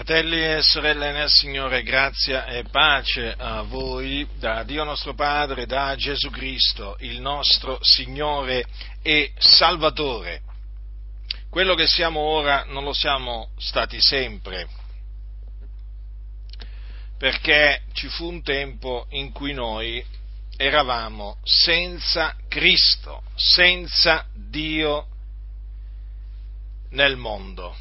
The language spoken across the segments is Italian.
Fratelli e sorelle nel Signore, grazia e pace a voi da Dio nostro Padre, da Gesù Cristo, il nostro Signore e Salvatore. Quello che siamo ora non lo siamo stati sempre, perché ci fu un tempo in cui noi eravamo senza Cristo, senza Dio nel mondo.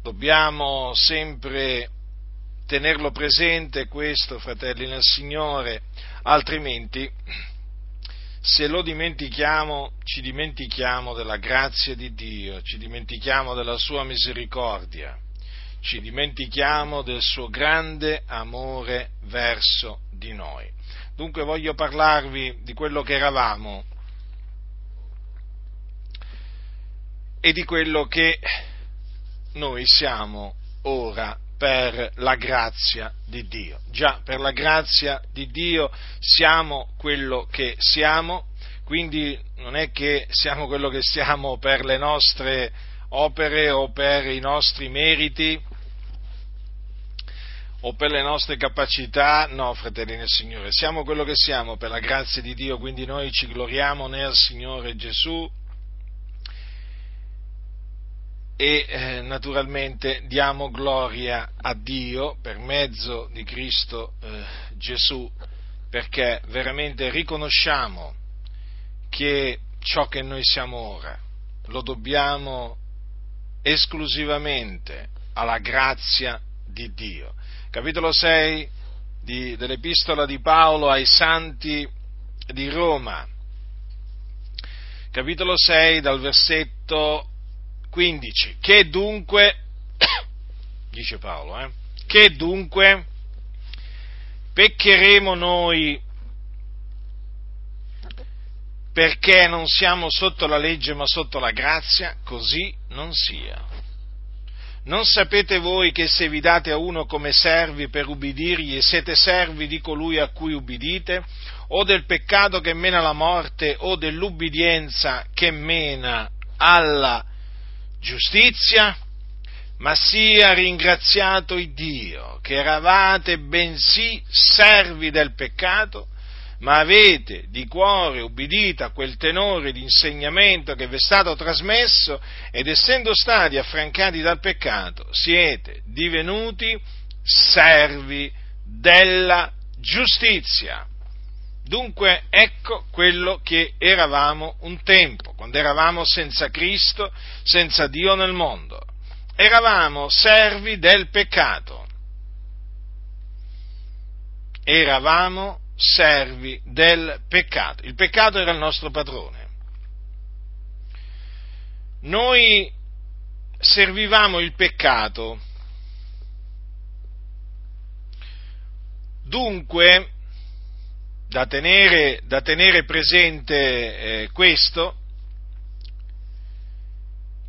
Dobbiamo sempre tenerlo presente questo, fratelli nel Signore, altrimenti se lo dimentichiamo, ci dimentichiamo della grazia di Dio, ci dimentichiamo della sua misericordia, ci dimentichiamo del suo grande amore verso di noi. Dunque voglio parlarvi di quello che eravamo e di quello che noi siamo ora per la grazia di Dio. Già, per la grazia di Dio siamo quello che siamo, quindi non è che siamo quello che siamo per le nostre opere o per i nostri meriti o per le nostre capacità, no, fratelli nel Signore, siamo quello che siamo per la grazia di Dio, quindi noi ci gloriamo nel Signore Gesù e naturalmente diamo gloria a Dio per mezzo di Cristo Gesù, perché veramente riconosciamo che ciò che noi siamo ora lo dobbiamo esclusivamente alla grazia di Dio. Capitolo 6 dell'Epistola di Paolo ai Santi di Roma, capitolo 6 dal versetto 15. Che dunque, dice Paolo, che dunque peccheremo noi perché non siamo sotto la legge ma sotto la grazia? Così non sia. Non sapete voi che se vi date a uno come servi per ubbidirgli, siete servi di colui a cui ubbidite, o del peccato che mena alla morte, o dell'ubbidienza che mena alla giustizia? Ma sia ringraziato il Dio che eravate bensì servi del peccato, ma avete di cuore ubbidito a quel tenore di insegnamento che vi è stato trasmesso, ed essendo stati affrancati dal peccato, siete divenuti servi della giustizia. Dunque ecco quello che eravamo un tempo, quando eravamo senza Cristo, senza Dio nel mondo. Eravamo servi del peccato. Eravamo servi del peccato. Il peccato era il nostro padrone. Noi servivamo il peccato. Dunque da tenere presente questo,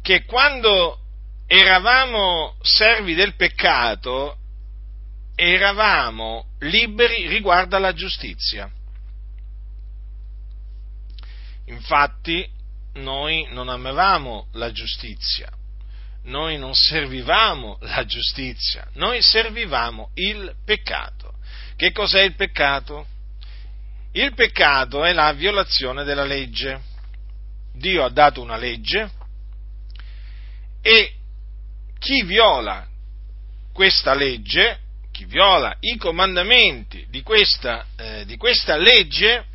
che quando eravamo servi del peccato eravamo liberi riguardo alla giustizia. Infatti noi non amavamo la giustizia, noi non servivamo la giustizia, noi servivamo il peccato. Che cos'è il peccato? Il peccato è la violazione della legge. Dio ha dato una legge e chi viola questa legge, chi viola i comandamenti di questa legge,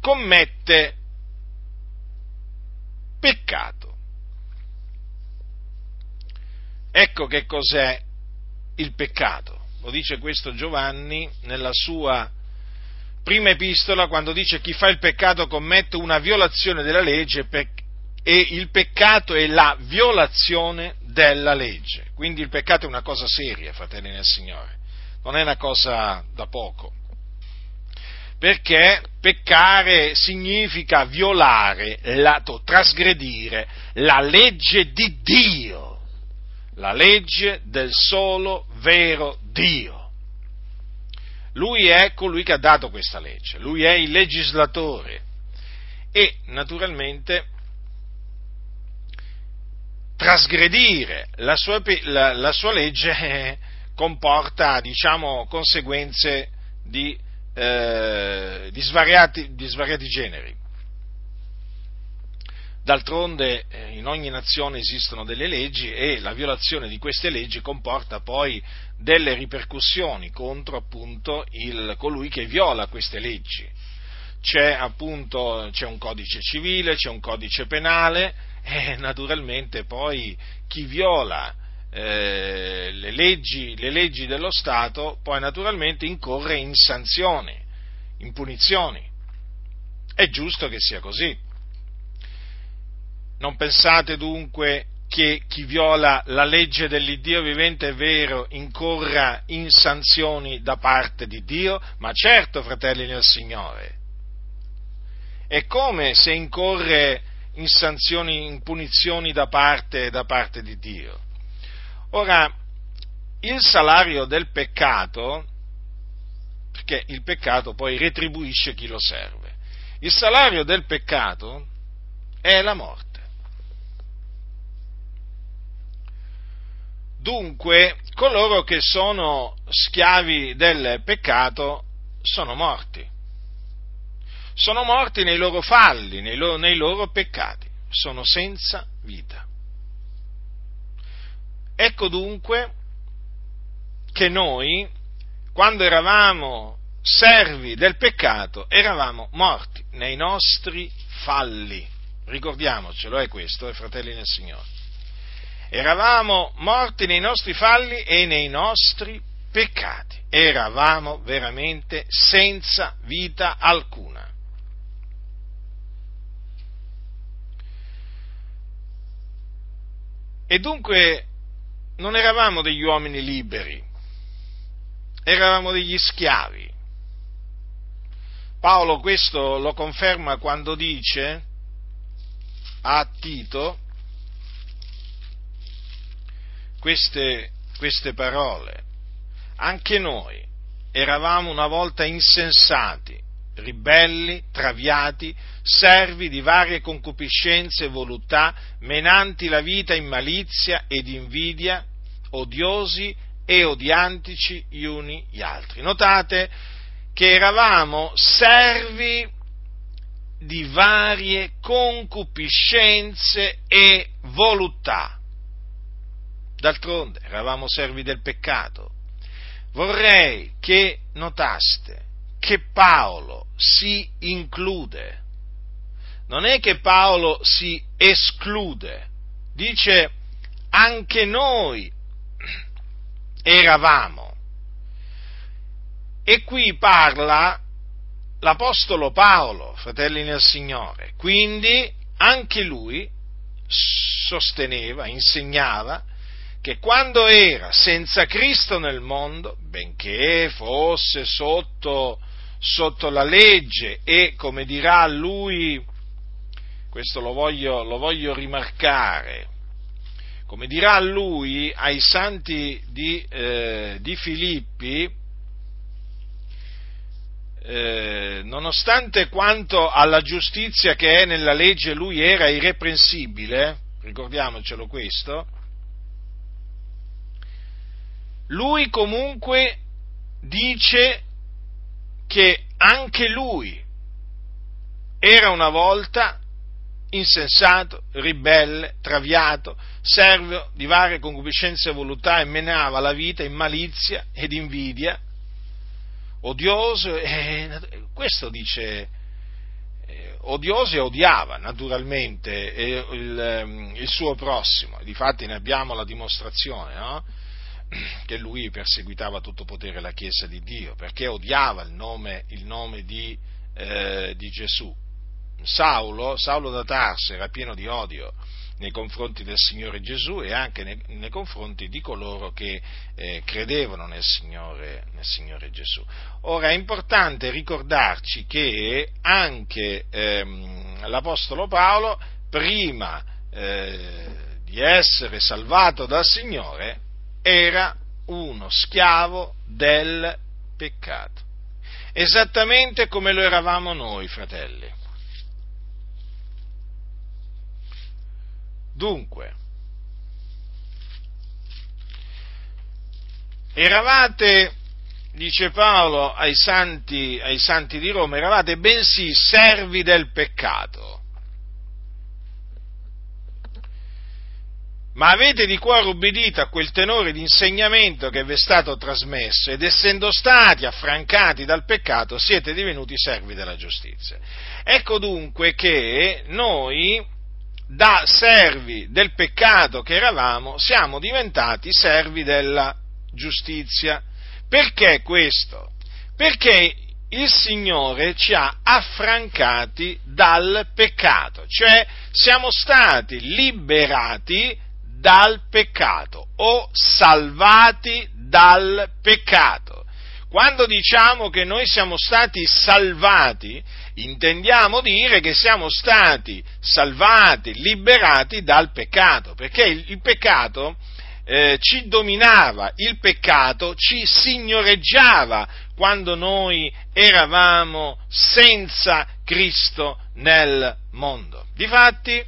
commette peccato. Ecco che cos'è il peccato. Lo dice questo Giovanni nella sua prima epistola, quando dice: chi fa il peccato commette una violazione della legge, e il peccato è la violazione della legge. Quindi il peccato è una cosa seria, fratelli nel Signore, non è una cosa da poco, perché peccare significa violare, trasgredire la legge di Dio, la legge del solo vero Dio. Lui è colui che ha dato questa legge, lui è il legislatore e naturalmente trasgredire la sua legge comporta, diciamo, conseguenze di svariati generi. D'altronde in ogni nazione esistono delle leggi e la violazione di queste leggi comporta poi delle ripercussioni contro appunto colui che viola queste leggi. C'è un codice civile, c'è un codice penale e naturalmente poi chi viola le leggi dello Stato poi naturalmente incorre in sanzioni, in punizioni. È giusto che sia così. Non pensate dunque che chi viola la legge dell'Iddio vivente e vero incorra in sanzioni da parte di Dio? Ma certo, fratelli del Signore. È come se incorre in sanzioni, in punizioni da parte di Dio. Ora, il salario del peccato, perché il peccato poi retribuisce chi lo serve, il salario del peccato è la morte. Dunque, coloro che sono schiavi del peccato sono morti. Sono morti nei loro falli, nei loro peccati. Sono senza vita. Ecco dunque che noi, quando eravamo servi del peccato, eravamo morti nei nostri falli. Ricordiamocelo, è questo, fratelli nel Signore. Eravamo morti nei nostri falli e nei nostri peccati. Eravamo veramente senza vita alcuna. E dunque non eravamo degli uomini liberi, eravamo degli schiavi. Paolo questo lo conferma quando dice a Tito queste parole: anche noi eravamo una volta insensati, ribelli, traviati, servi di varie concupiscenze e voluttà, menanti la vita in malizia ed invidia, odiosi e odiantici gli uni gli altri. Notate che eravamo servi di varie concupiscenze e voluttà. D'altronde eravamo servi del peccato. Vorrei che notaste che Paolo si include, non è che Paolo si esclude, dice anche noi eravamo. E qui parla l'Apostolo Paolo, fratelli nel Signore, quindi anche lui sosteneva, insegnava, che quando era senza Cristo nel mondo, benché fosse sotto la legge, e come dirà lui, questo lo voglio rimarcare, come dirà lui ai santi di Filippi, nonostante quanto alla giustizia che è nella legge lui era irreprensibile, ricordiamocelo questo, lui comunque dice che anche lui era una volta insensato, ribelle, traviato, servo di varie concupiscenze e voluttà e menava la vita in malizia ed invidia, odioso, questo dice, odioso e odiava naturalmente il suo prossimo, difatti ne abbiamo la dimostrazione, no? Che lui perseguitava a tutto potere la Chiesa di Dio, perché odiava il nome di Gesù. Saulo da Tarso era pieno di odio nei confronti del Signore Gesù e anche nei confronti di coloro che credevano nel Signore Gesù. Ora è importante ricordarci che anche l'Apostolo Paolo, prima di essere salvato dal Signore, era uno schiavo del peccato, esattamente come lo eravamo noi, fratelli. Dunque, Eravate, dice Paolo ai santi di Roma, eravate bensì servi del peccato, ma avete di cuore ubbidito a quel tenore di insegnamento che vi è stato trasmesso, ed essendo stati affrancati dal peccato siete divenuti servi della giustizia. Ecco dunque che noi, da servi del peccato che eravamo, siamo diventati servi della giustizia. Perché questo? Perché il Signore ci ha affrancati dal peccato, cioè siamo stati liberati dal peccato o salvati dal peccato. Quando diciamo che noi siamo stati salvati, intendiamo dire che siamo stati salvati, liberati dal peccato, perché il peccato ci dominava, il peccato ci signoreggiava quando noi eravamo senza Cristo nel mondo. Difatti,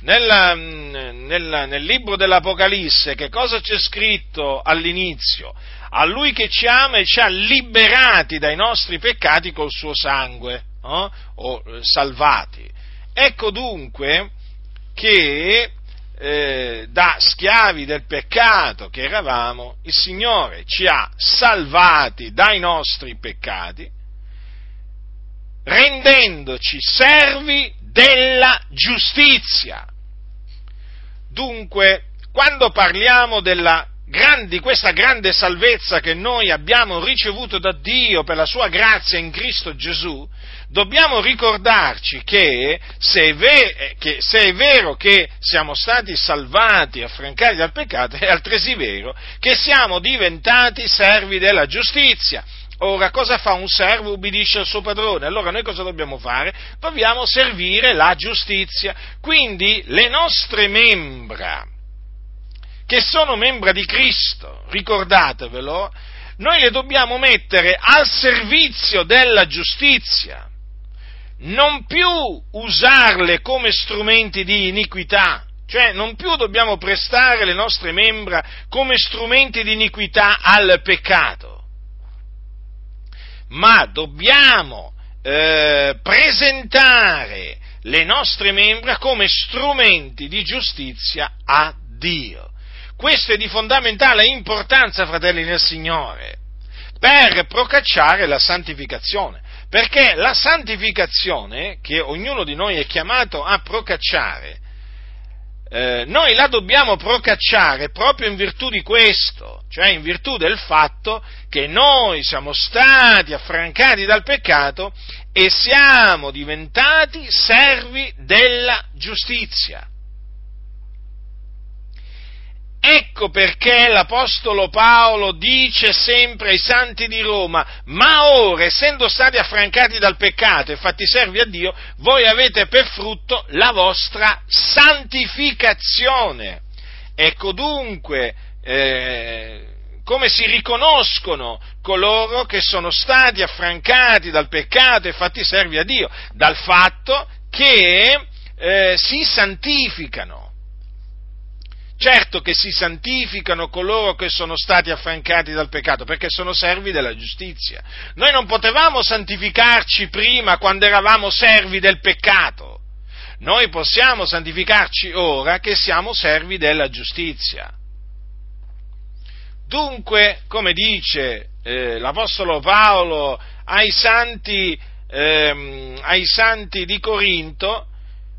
nel libro dell'Apocalisse, che cosa c'è scritto all'inizio? A lui che ci ama e ci ha liberati dai nostri peccati col suo sangue, o salvati. Ecco dunque che da schiavi del peccato che eravamo, il Signore ci ha salvati dai nostri peccati, rendendoci servi della giustizia. Dunque, quando parliamo di questa grande salvezza che noi abbiamo ricevuto da Dio per la sua grazia in Cristo Gesù, dobbiamo ricordarci che se è vero che siamo stati salvati, affrancati dal peccato, è altresì vero che siamo diventati servi della giustizia. Ora, cosa fa un servo? Ubbidisce al suo padrone. Allora noi cosa dobbiamo fare? Dobbiamo servire la giustizia. Quindi le nostre membra, che sono membra di Cristo, ricordatevelo, noi le dobbiamo mettere al servizio della giustizia, non più usarle come strumenti di iniquità, cioè non più dobbiamo prestare le nostre membra come strumenti di iniquità al peccato, ma dobbiamo presentare le nostre membra come strumenti di giustizia a Dio. Questo è di fondamentale importanza, fratelli nel Signore, per procacciare la santificazione, perché la santificazione che ognuno di noi è chiamato a procacciare, noi la dobbiamo procacciare proprio in virtù di questo, cioè in virtù del fatto che noi siamo stati affrancati dal peccato e siamo diventati servi della giustizia. Ecco perché l'Apostolo Paolo dice sempre ai santi di Roma: ma ora, essendo stati affrancati dal peccato e fatti servi a Dio, voi avete per frutto la vostra santificazione. Ecco dunque come si riconoscono coloro che sono stati affrancati dal peccato e fatti servi a Dio: dal fatto che si santificano. Certo che si santificano coloro che sono stati affrancati dal peccato, perché sono servi della giustizia. Noi non potevamo santificarci prima, quando eravamo servi del peccato. Noi possiamo santificarci ora che siamo servi della giustizia. Dunque, come dice l'Apostolo Paolo ai santi di Corinto,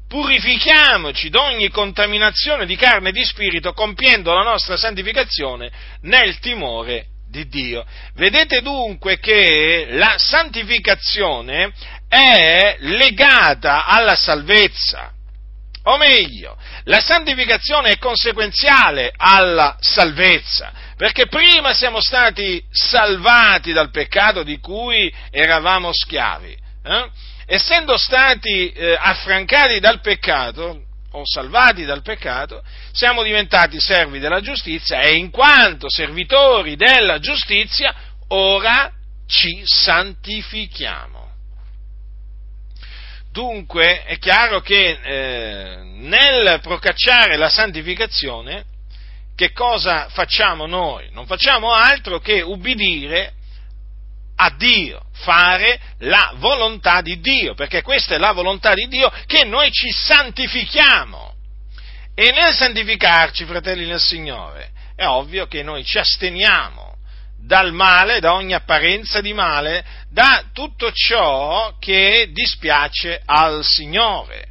purifichiamoci d'ogni contaminazione di carne e di spirito, compiendo la nostra santificazione nel timore di Dio. Vedete dunque che la santificazione è legata alla salvezza, o meglio, la santificazione è conseguenziale alla salvezza, perché prima siamo stati salvati dal peccato di cui eravamo schiavi, Essendo stati affrancati dal peccato, o salvati dal peccato, siamo diventati servi della giustizia, e in quanto servitori della giustizia, ora ci santifichiamo. Dunque è chiaro che nel procacciare la santificazione che cosa facciamo noi? Non facciamo altro che ubbidire a Dio, fare la volontà di Dio, perché questa è la volontà di Dio, che noi ci santifichiamo. E nel santificarci, fratelli nel Signore, è ovvio che noi ci asteniamo dal male, da ogni apparenza di male, da tutto ciò che dispiace al Signore.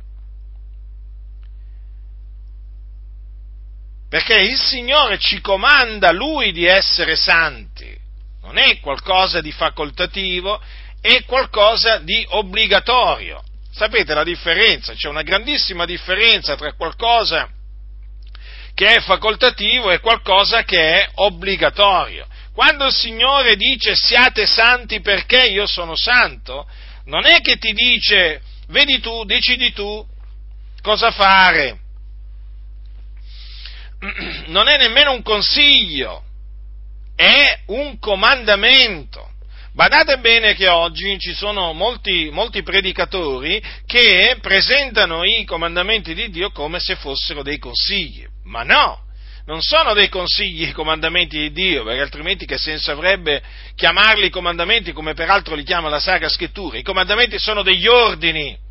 Perché il Signore ci comanda, Lui, di essere santi. Non è qualcosa di facoltativo, è qualcosa di obbligatorio. Sapete la differenza? C'è una grandissima differenza tra qualcosa che è facoltativo e qualcosa che è obbligatorio. Quando il Signore dice siate santi perché io sono santo, non è che ti dice vedi tu, decidi tu cosa fare. Non è nemmeno un consiglio, è un comandamento. Badate bene che oggi ci sono molti predicatori che presentano i comandamenti di Dio come se fossero dei consigli, ma no, non sono dei consigli i comandamenti di Dio, perché altrimenti che senso avrebbe chiamarli comandamenti, come peraltro li chiama la Sacra Scrittura? I comandamenti sono degli ordini.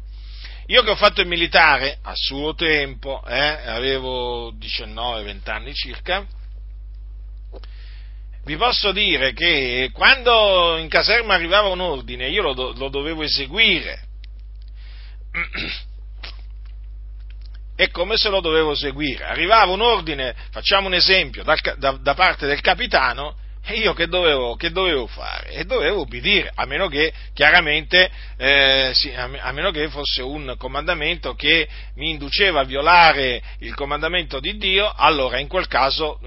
Io che ho fatto il militare, a suo tempo, avevo 19-20 anni circa, vi posso dire che quando in caserma arrivava un ordine, io lo dovevo eseguire. E come se lo dovevo eseguire? Arrivava un ordine, facciamo un esempio, da parte del capitano, e io che dovevo fare? E dovevo obbedire, a meno che chiaramente a meno che fosse un comandamento che mi induceva a violare il comandamento di Dio, allora in quel caso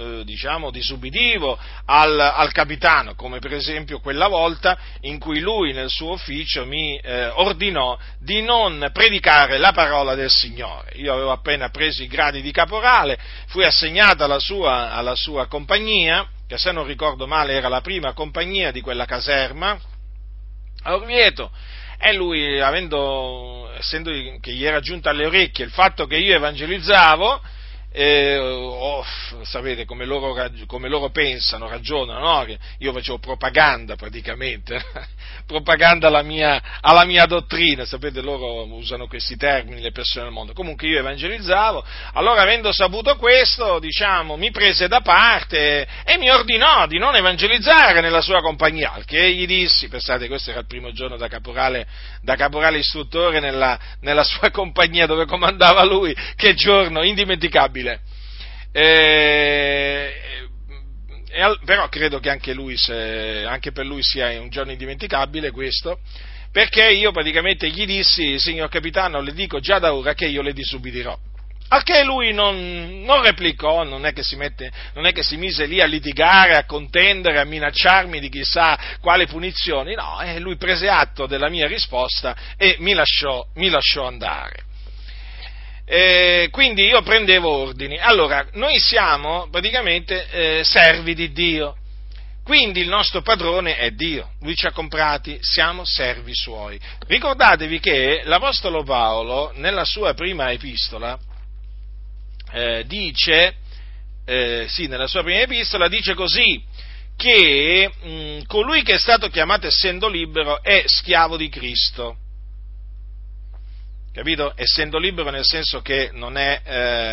disubbidivo al capitano, come per esempio quella volta in cui lui nel suo ufficio mi ordinò di non predicare la parola del Signore. Io avevo appena preso i gradi di caporale, fui assegnato alla sua compagnia, che se non ricordo male era la prima compagnia di quella caserma, a Orvieto, e lui, essendo che gli era giunto alle orecchie il fatto che io evangelizzavo, sapete come loro pensano, ragionano, no? Che io facevo propaganda praticamente, propaganda alla mia dottrina, sapete, loro usano questi termini, le persone del mondo. Comunque io evangelizzavo, allora avendo saputo questo, mi prese da parte e mi ordinò di non evangelizzare nella sua compagnia, al che gli dissi, pensate, questo era il primo giorno da caporale istruttore nella sua compagnia dove comandava lui, che giorno indimenticabile. Però credo che anche per lui sia un giorno indimenticabile questo, perché io praticamente gli dissi: signor capitano, le dico già da ora che io le disubbidirò. Al che lui non replicò, non è che si mise lì a litigare, a contendere, a minacciarmi di chissà quale punizioni, no, lui prese atto della mia risposta e mi lasciò andare. Quindi io prendevo ordini. Allora, noi siamo praticamente servi di Dio, quindi il nostro padrone è Dio, Lui ci ha comprati, siamo servi Suoi. Ricordatevi che l'Apostolo Paolo, nella sua prima epistola, dice così, che colui che è stato chiamato essendo libero è schiavo di Cristo. Capito? Essendo libero nel senso che non ha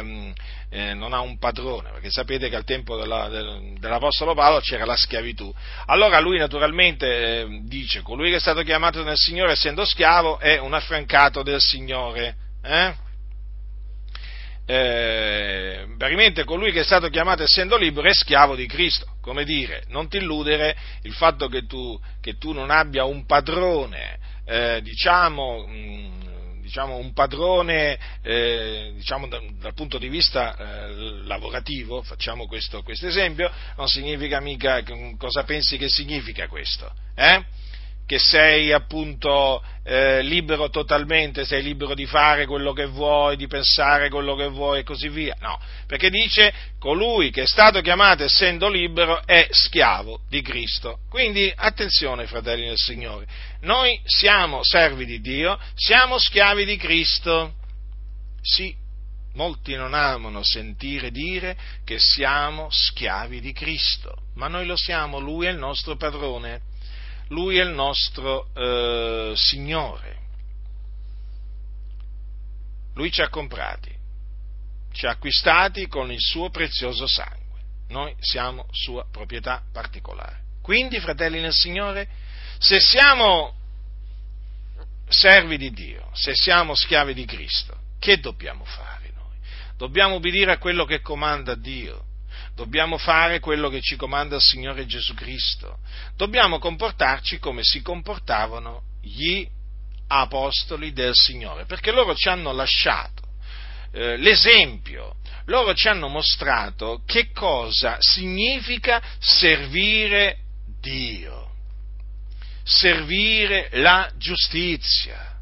un padrone, perché sapete che al tempo dell'Apostolo Paolo c'era la schiavitù. Allora lui naturalmente dice, colui che è stato chiamato nel Signore essendo schiavo è un affrancato del Signore. Veramente colui che è stato chiamato essendo libero è schiavo di Cristo. Come dire, non ti illudere, il fatto che tu non abbia un padrone, un padrone dal punto di vista lavorativo, facciamo questo esempio, non significa mica, cosa pensi che significa questo? Che sei appunto libero totalmente, sei libero di fare quello che vuoi, di pensare quello che vuoi e così via. No, perché dice colui che è stato chiamato essendo libero è schiavo di Cristo. Quindi attenzione, fratelli del Signore, noi siamo servi di Dio, siamo schiavi di Cristo, sì, Molti non amano sentire dire che siamo schiavi di Cristo, ma noi lo siamo, Lui è il nostro padrone, Lui è il nostro Signore, Lui ci ha comprati, ci ha acquistati con il suo prezioso sangue, noi siamo sua proprietà particolare. Quindi, fratelli nel Signore, se siamo servi di Dio, se siamo schiavi di Cristo, che dobbiamo fare? Dobbiamo obbedire a quello che comanda Dio, dobbiamo fare quello che ci comanda il Signore Gesù Cristo, dobbiamo comportarci come si comportavano gli apostoli del Signore, perché loro ci hanno lasciato l'esempio, loro ci hanno mostrato che cosa significa servire Dio, servire la giustizia,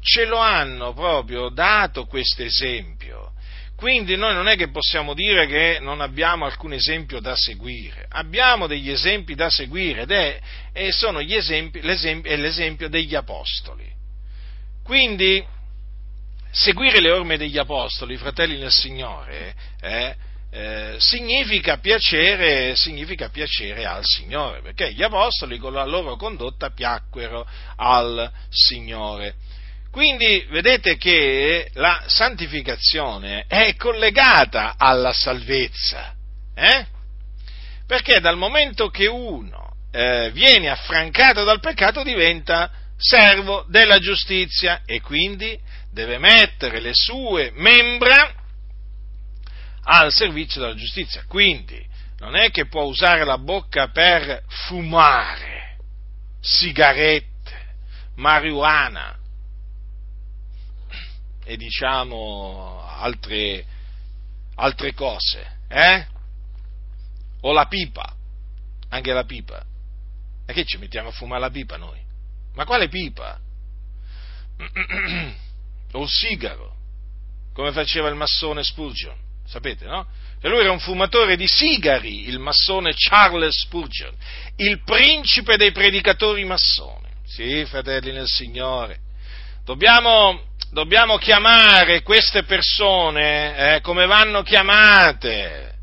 ce lo hanno proprio dato questo esempio. Quindi noi non è che possiamo dire che non abbiamo alcun esempio da seguire, abbiamo degli esempi da seguire ed è l'esempio degli apostoli. Quindi seguire le orme degli apostoli, fratelli nel Signore, significa piacere al Signore, perché gli apostoli con la loro condotta piacquero al Signore. Quindi vedete che la santificazione è collegata alla salvezza, perché dal momento che uno viene affrancato dal peccato diventa servo della giustizia e quindi deve mettere le sue membra al servizio della giustizia. Quindi non è che può usare la bocca per fumare, sigarette, marijuana e diciamo altre cose, o la pipa, anche la pipa, e che ci mettiamo a fumare la pipa noi? Ma quale pipa? O il sigaro, come faceva il massone Spurgeon, sapete, no? E lui era un fumatore di sigari, il massone Charles Spurgeon, il principe dei predicatori massoni. Sì, fratelli nel Signore, Dobbiamo chiamare queste persone come vanno chiamate.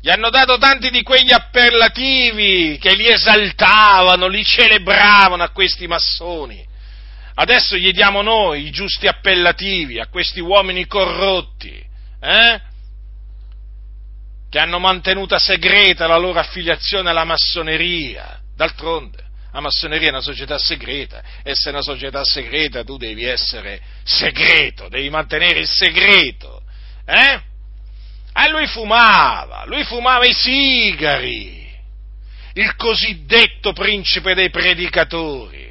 Gli hanno dato tanti di quegli appellativi che li esaltavano, li celebravano a questi massoni. Adesso gli diamo noi i giusti appellativi a questi uomini corrotti, che hanno mantenuto segreta la loro affiliazione alla massoneria. D'altronde, la massoneria è una società segreta, e se è una società segreta tu devi essere segreto, devi mantenere il segreto, E lui fumava i sigari, il cosiddetto principe dei predicatori,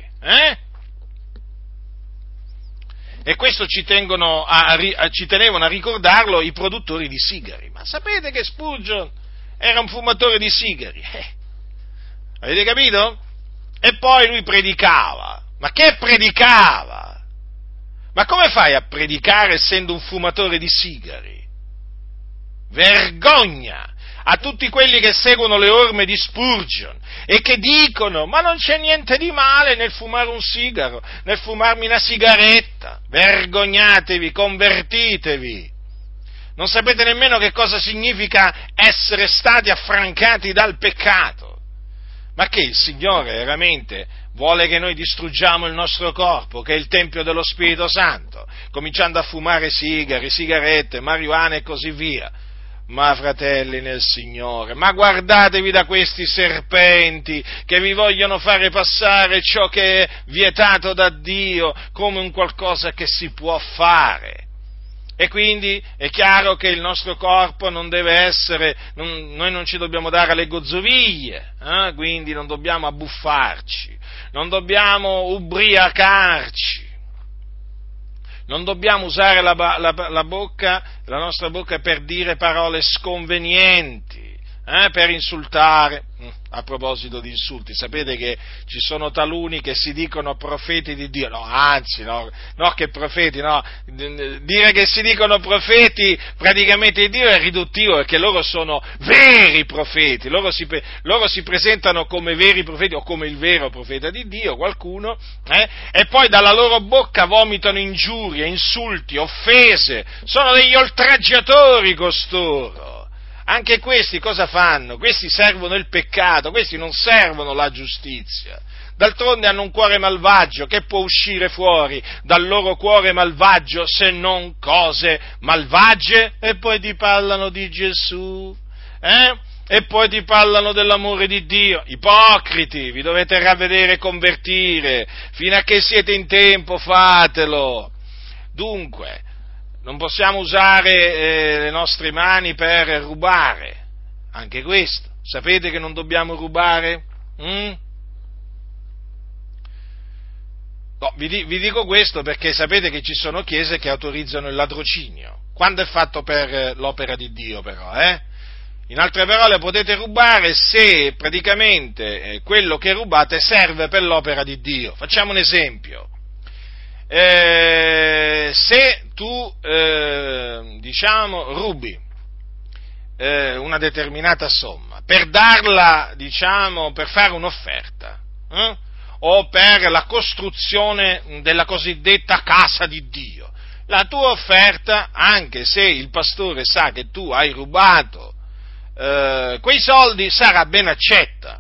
E questo ci tenevano a ricordarlo i produttori di sigari. Ma sapete che Spurgeon era un fumatore di sigari? Avete capito? E poi lui predicava. Ma che predicava? Ma come fai a predicare essendo un fumatore di sigari? Vergogna a tutti quelli che seguono le orme di Spurgeon e che dicono: ma non c'è niente di male nel fumare un sigaro, nel fumarmi una sigaretta. Vergognatevi, convertitevi. Non sapete nemmeno che cosa significa essere stati affrancati dal peccato. Ma che il Signore veramente vuole che noi distruggiamo il nostro corpo, che è il Tempio dello Spirito Santo, cominciando a fumare sigari, sigarette, marijuana e così via? Ma fratelli nel Signore, ma guardatevi da questi serpenti che vi vogliono fare passare ciò che è vietato da Dio come un qualcosa che si può fare. E quindi è chiaro che il nostro corpo non deve essere, noi non ci dobbiamo dare alle gozzoviglie, quindi non dobbiamo abbuffarci, non dobbiamo ubriacarci, non dobbiamo usare la bocca, la nostra bocca per dire parole sconvenienti, per insultare. A proposito di insulti, sapete che ci sono taluni che si dicono profeti di Dio, dire che si dicono profeti praticamente di Dio è riduttivo, perché loro sono veri profeti, loro si presentano come veri profeti o come il vero profeta di Dio, qualcuno, e poi dalla loro bocca vomitano ingiurie, insulti, offese, sono degli oltraggiatori costoro. Anche questi cosa fanno? Questi servono il peccato, questi non servono la giustizia. D'altronde hanno un cuore malvagio, che può uscire fuori dal loro cuore malvagio se non cose malvagie? E poi ti parlano di Gesù, E poi ti parlano dell'amore di Dio. Ipocriti, vi dovete ravvedere e convertire, fino a che siete in tempo fatelo. Dunque, non possiamo usare le nostre mani per rubare, anche questo. Sapete che non dobbiamo rubare? No, vi dico questo perché sapete che ci sono chiese che autorizzano il ladrocinio, quando è fatto per l'opera di Dio però, In altre parole, potete rubare se praticamente quello che rubate serve per l'opera di Dio. Facciamo un esempio. Se tu, rubi una determinata somma per darla, per fare un'offerta, o per la costruzione della cosiddetta casa di Dio, la tua offerta, anche se il pastore sa che tu hai rubato quei soldi, sarà ben accetta.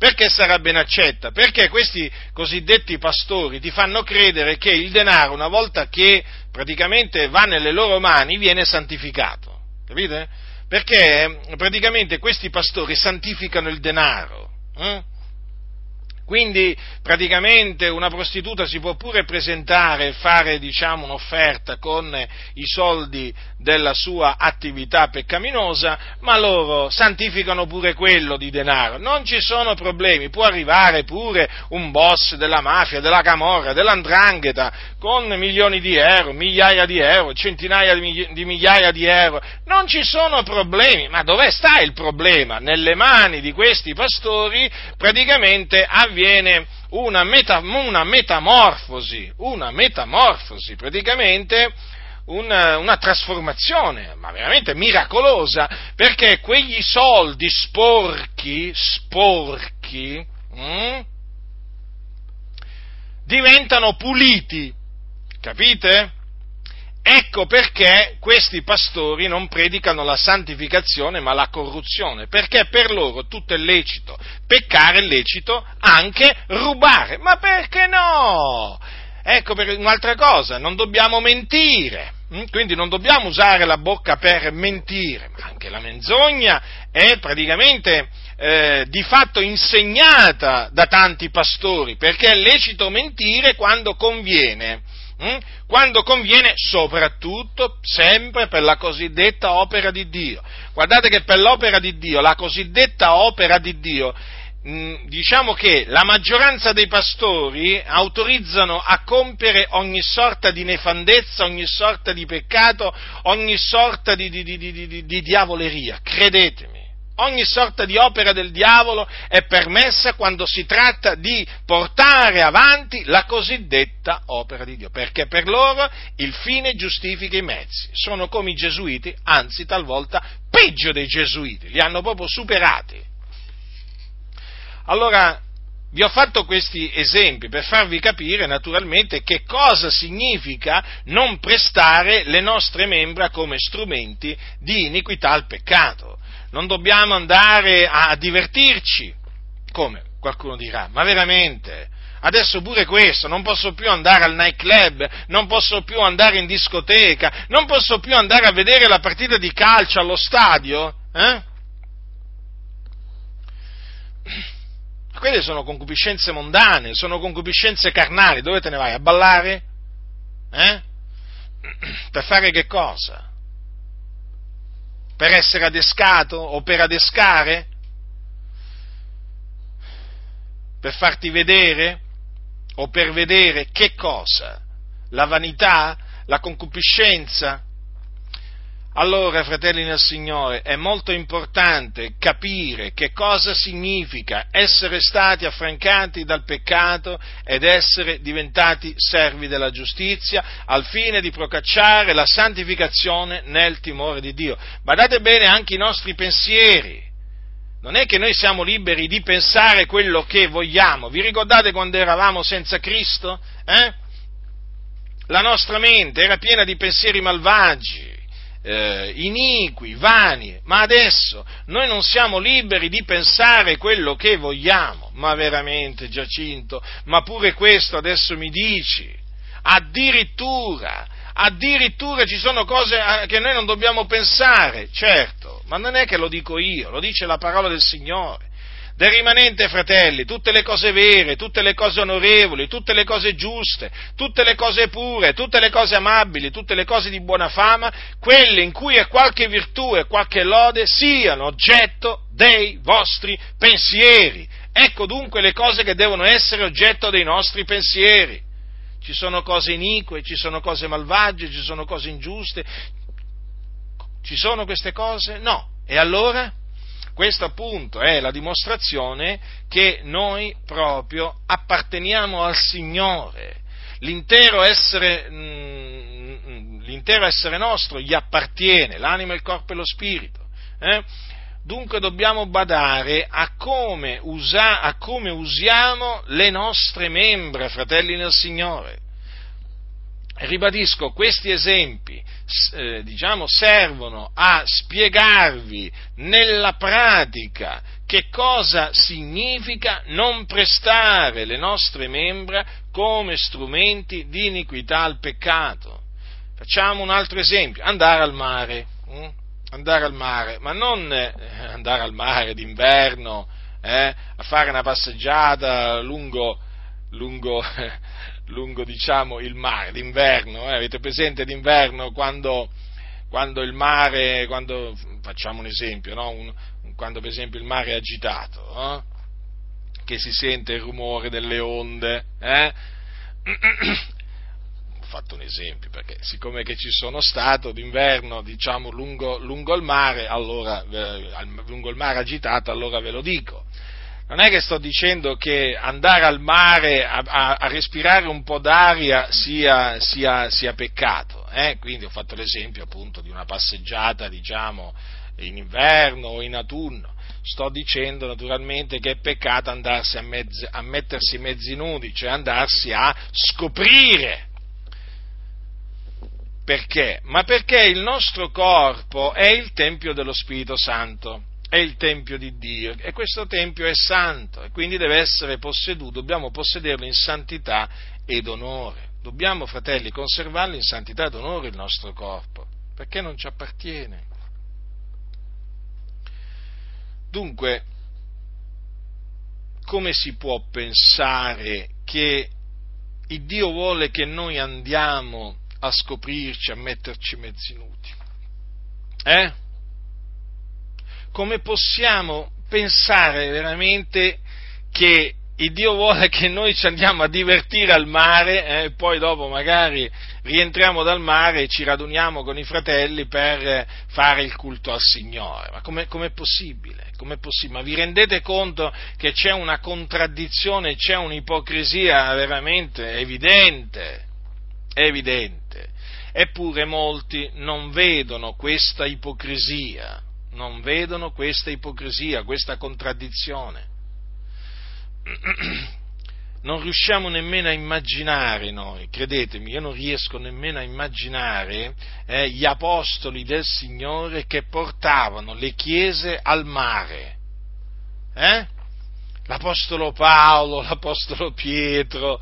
Perché sarà ben accetta? Perché questi cosiddetti pastori ti fanno credere che il denaro, una volta che praticamente va nelle loro mani, viene santificato, capite? Perché praticamente questi pastori santificano il denaro, Quindi praticamente una prostituta si può pure presentare e fare, un'offerta con i soldi della sua attività peccaminosa, ma loro santificano pure quello di denaro. Non ci sono problemi, può arrivare pure un boss della mafia, della camorra, dell''ndrangheta, con milioni di euro, migliaia di euro, centinaia di migliaia di euro. Non ci sono problemi, ma dov'è sta il problema? Nelle mani di questi pastori praticamente avviene una metamorfosi, praticamente una trasformazione, ma veramente miracolosa, perché quegli soldi sporchi, diventano puliti, capite? Ecco perché questi pastori non predicano la santificazione ma la corruzione, perché per loro tutto è lecito, peccare è lecito, anche rubare, ma perché no? Ecco perché un'altra cosa, non dobbiamo mentire, quindi non dobbiamo usare la bocca per mentire, ma anche la menzogna è praticamente di fatto insegnata da tanti pastori, perché è lecito mentire quando conviene, soprattutto sempre per la cosiddetta opera di Dio. Guardate che per l'opera di Dio, la cosiddetta opera di Dio, che la maggioranza dei pastori autorizzano a compiere ogni sorta di nefandezza, ogni sorta di peccato, ogni sorta di diavoleria, credetemi. Ogni sorta di opera del diavolo è permessa quando si tratta di portare avanti la cosiddetta opera di Dio, perché per loro il fine giustifica i mezzi. Sono come i gesuiti, anzi talvolta peggio dei gesuiti, li hanno proprio superati. Allora, vi ho fatto questi esempi per farvi capire naturalmente che cosa significa non prestare le nostre membra come strumenti di iniquità al peccato. Non dobbiamo andare a divertirci, come qualcuno dirà, ma veramente, adesso pure questo, non posso più andare al nightclub, non posso più andare in discoteca, non posso più andare a vedere la partita di calcio allo stadio, Quelle sono concupiscenze mondane, sono concupiscenze carnali, dove te ne vai? A ballare? Per fare che cosa? Per essere adescato o per adescare? Per farti vedere o per vedere che cosa? La vanità? La concupiscenza? Allora, fratelli nel Signore, è molto importante capire che cosa significa essere stati affrancati dal peccato ed essere diventati servi della giustizia, al fine di procacciare la santificazione nel timore di Dio. Badate bene anche i nostri pensieri. Non è che noi siamo liberi di pensare quello che vogliamo. Vi ricordate quando eravamo senza Cristo? La nostra mente era piena di pensieri malvagi, iniqui, vani, ma adesso noi non siamo liberi di pensare quello che vogliamo. Ma veramente, Giacinto, ma pure questo adesso mi dici? Addirittura ci sono cose che noi non dobbiamo pensare, certo, ma non è che lo dico io, lo dice la parola del Signore. Del rimanente, fratelli, tutte le cose vere, tutte le cose onorevoli, tutte le cose giuste, tutte le cose pure, tutte le cose amabili, tutte le cose di buona fama, quelle in cui è qualche virtù e qualche lode, siano oggetto dei vostri pensieri. Ecco dunque le cose che devono essere oggetto dei nostri pensieri. Ci sono cose inique, ci sono cose malvagie, ci sono cose ingiuste. Ci sono queste cose? No. E allora? Questa appunto è la dimostrazione che noi proprio apparteniamo al Signore. L'intero essere nostro gli appartiene, l'anima, il corpo e lo spirito. Dunque dobbiamo badare a come usiamo le nostre membra, fratelli nel Signore. Ribadisco, questi esempi, servono a spiegarvi nella pratica che cosa significa non prestare le nostre membra come strumenti di iniquità al peccato. Facciamo un altro esempio, andare al mare. Andare al mare, ma non andare al mare d'inverno a fare una passeggiata lungo diciamo il mare d'inverno. Avete presente d'inverno quando il mare, quando, facciamo un esempio, no? Quando per esempio il mare è agitato, che si sente il rumore delle onde. Ho fatto un esempio, perché siccome che ci sono stato d'inverno, diciamo lungo il mare, allora lungo il mare agitato, allora ve lo dico. Non è che sto dicendo che andare al mare a respirare un po' d'aria sia peccato, quindi ho fatto l'esempio appunto di una passeggiata, diciamo, in inverno o in autunno. Sto dicendo naturalmente che è peccato andarsi a mettersi mezzi nudi, cioè andarsi a scoprire. Perché? Ma perché il nostro corpo è il tempio dello Spirito Santo, è il tempio di Dio, e questo tempio è santo e quindi deve essere posseduto, dobbiamo possederlo in santità ed onore. Dobbiamo, fratelli, conservarlo in santità ed onore il nostro corpo, perché non ci appartiene. Dunque, come si può pensare che il Dio vuole che noi andiamo a scoprirci, a metterci mezzi nudi? Come possiamo pensare veramente che il Dio vuole che noi ci andiamo a divertire al mare e poi dopo magari rientriamo dal mare e ci raduniamo con i fratelli per fare il culto al Signore? Ma com'è possibile? Ma vi rendete conto che c'è una contraddizione, c'è un'ipocrisia veramente evidente? È evidente, eppure molti non vedono questa ipocrisia, questa contraddizione. Non riusciamo nemmeno a immaginare noi, credetemi, io non riesco nemmeno a immaginare gli apostoli del Signore che portavano le chiese al mare. L'apostolo Paolo, l'apostolo Pietro,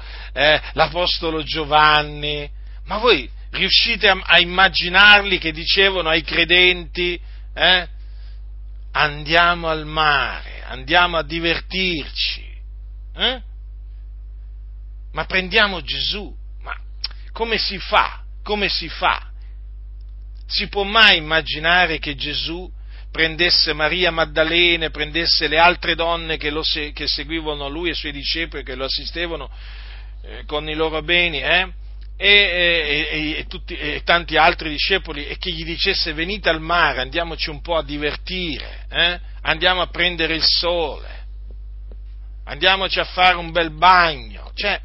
l'apostolo Giovanni. Ma voi riuscite a immaginarli che dicevano ai credenti, andiamo al mare, andiamo a divertirci, ma prendiamo Gesù? Ma come si fa? Si può mai immaginare che Gesù prendesse Maria Maddalena, prendesse le altre donne che seguivano lui e i suoi discepoli, che lo assistevano con i loro beni, e tanti altri discepoli, e che gli dicesse: venite al mare, andiamoci un po' a divertire, andiamo a prendere il sole, andiamoci a fare un bel bagno. Cioè,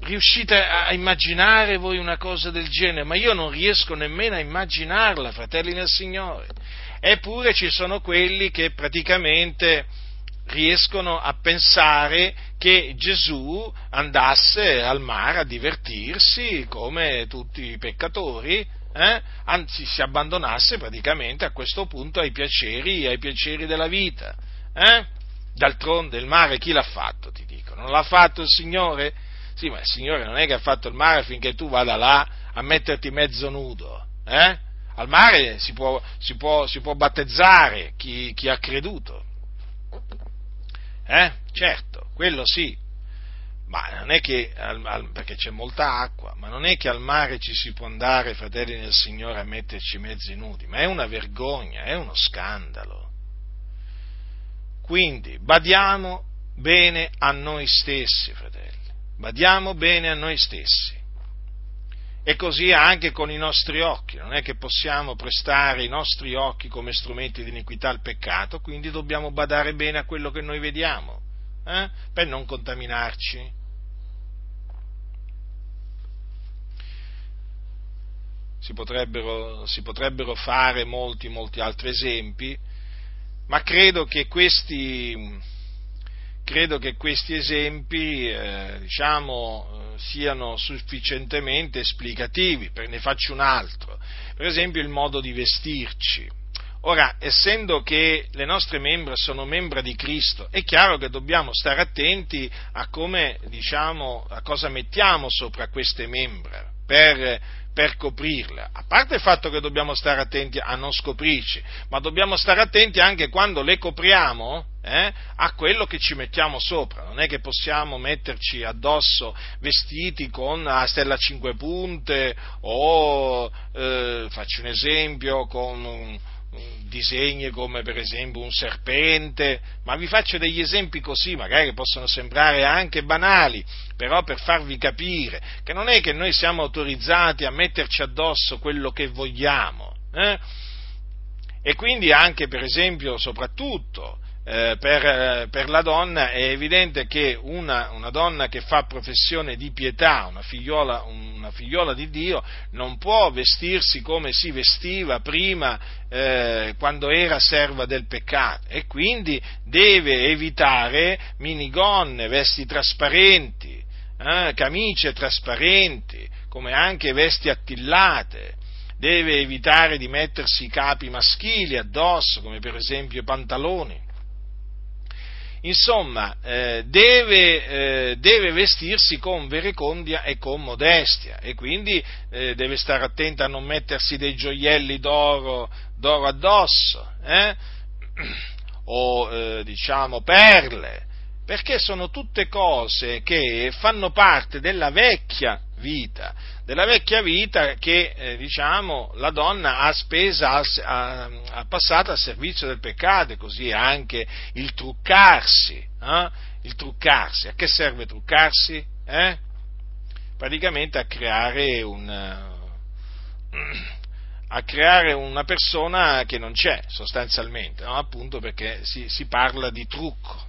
riuscite a immaginare voi una cosa del genere? Ma io non riesco nemmeno a immaginarla, fratelli nel Signore. Eppure ci sono quelli che praticamente riescono a pensare che Gesù andasse al mare a divertirsi come tutti i peccatori, anzi si abbandonasse praticamente a questo punto ai piaceri della vita. D'altronde il mare chi l'ha fatto, ti dico? Non l'ha fatto il Signore? Sì, ma il Signore non è che ha fatto il mare affinché tu vada là a metterti mezzo nudo, Al mare si può battezzare chi ha creduto. Certo, quello sì, ma non è che perché c'è molta acqua, ma non è che al mare ci si può andare, fratelli nel Signore, a metterci mezzi nudi, ma è una vergogna, è uno scandalo. Quindi badiamo bene a noi stessi, fratelli, badiamo bene a noi stessi. E così anche con i nostri occhi, non è che possiamo prestare i nostri occhi come strumenti di iniquità al peccato, quindi dobbiamo badare bene a quello che noi vediamo, per non contaminarci. Si potrebbero fare molti altri esempi, ma credo che questi esempi siano sufficientemente esplicativi. Ne faccio un altro, per esempio il modo di vestirci. Ora, essendo che le nostre membra sono membra di Cristo, è chiaro che dobbiamo stare attenti a come, a cosa mettiamo sopra queste membra per coprirla. A parte il fatto che dobbiamo stare attenti a non scoprirci, ma dobbiamo stare attenti anche quando le copriamo, a quello che ci mettiamo sopra. Non è che possiamo metterci addosso vestiti con la stella 5 punte o, faccio un esempio, con disegni come per esempio un serpente, ma vi faccio degli esempi così, magari che possono sembrare anche banali, però per farvi capire che non è che noi siamo autorizzati a metterci addosso quello che vogliamo, e quindi anche per esempio, soprattutto per la donna, è evidente che una donna che fa professione di pietà, una figliola di Dio, non può vestirsi come si vestiva prima, quando era serva del peccato, e quindi deve evitare minigonne, vesti trasparenti, camicie trasparenti, come anche vesti attillate. Deve evitare di mettersi i capi maschili addosso, come per esempio i pantaloni. Insomma, deve vestirsi con verecondia e con modestia, e quindi deve stare attenta a non mettersi dei gioielli d'oro addosso, o perle, perché sono tutte cose che fanno parte della vecchia vita che, la donna ha spesa, ha passato al servizio del peccato, e così anche il truccarsi, a che serve truccarsi? Praticamente a creare una persona che non c'è, sostanzialmente, no? Appunto perché si parla di trucco,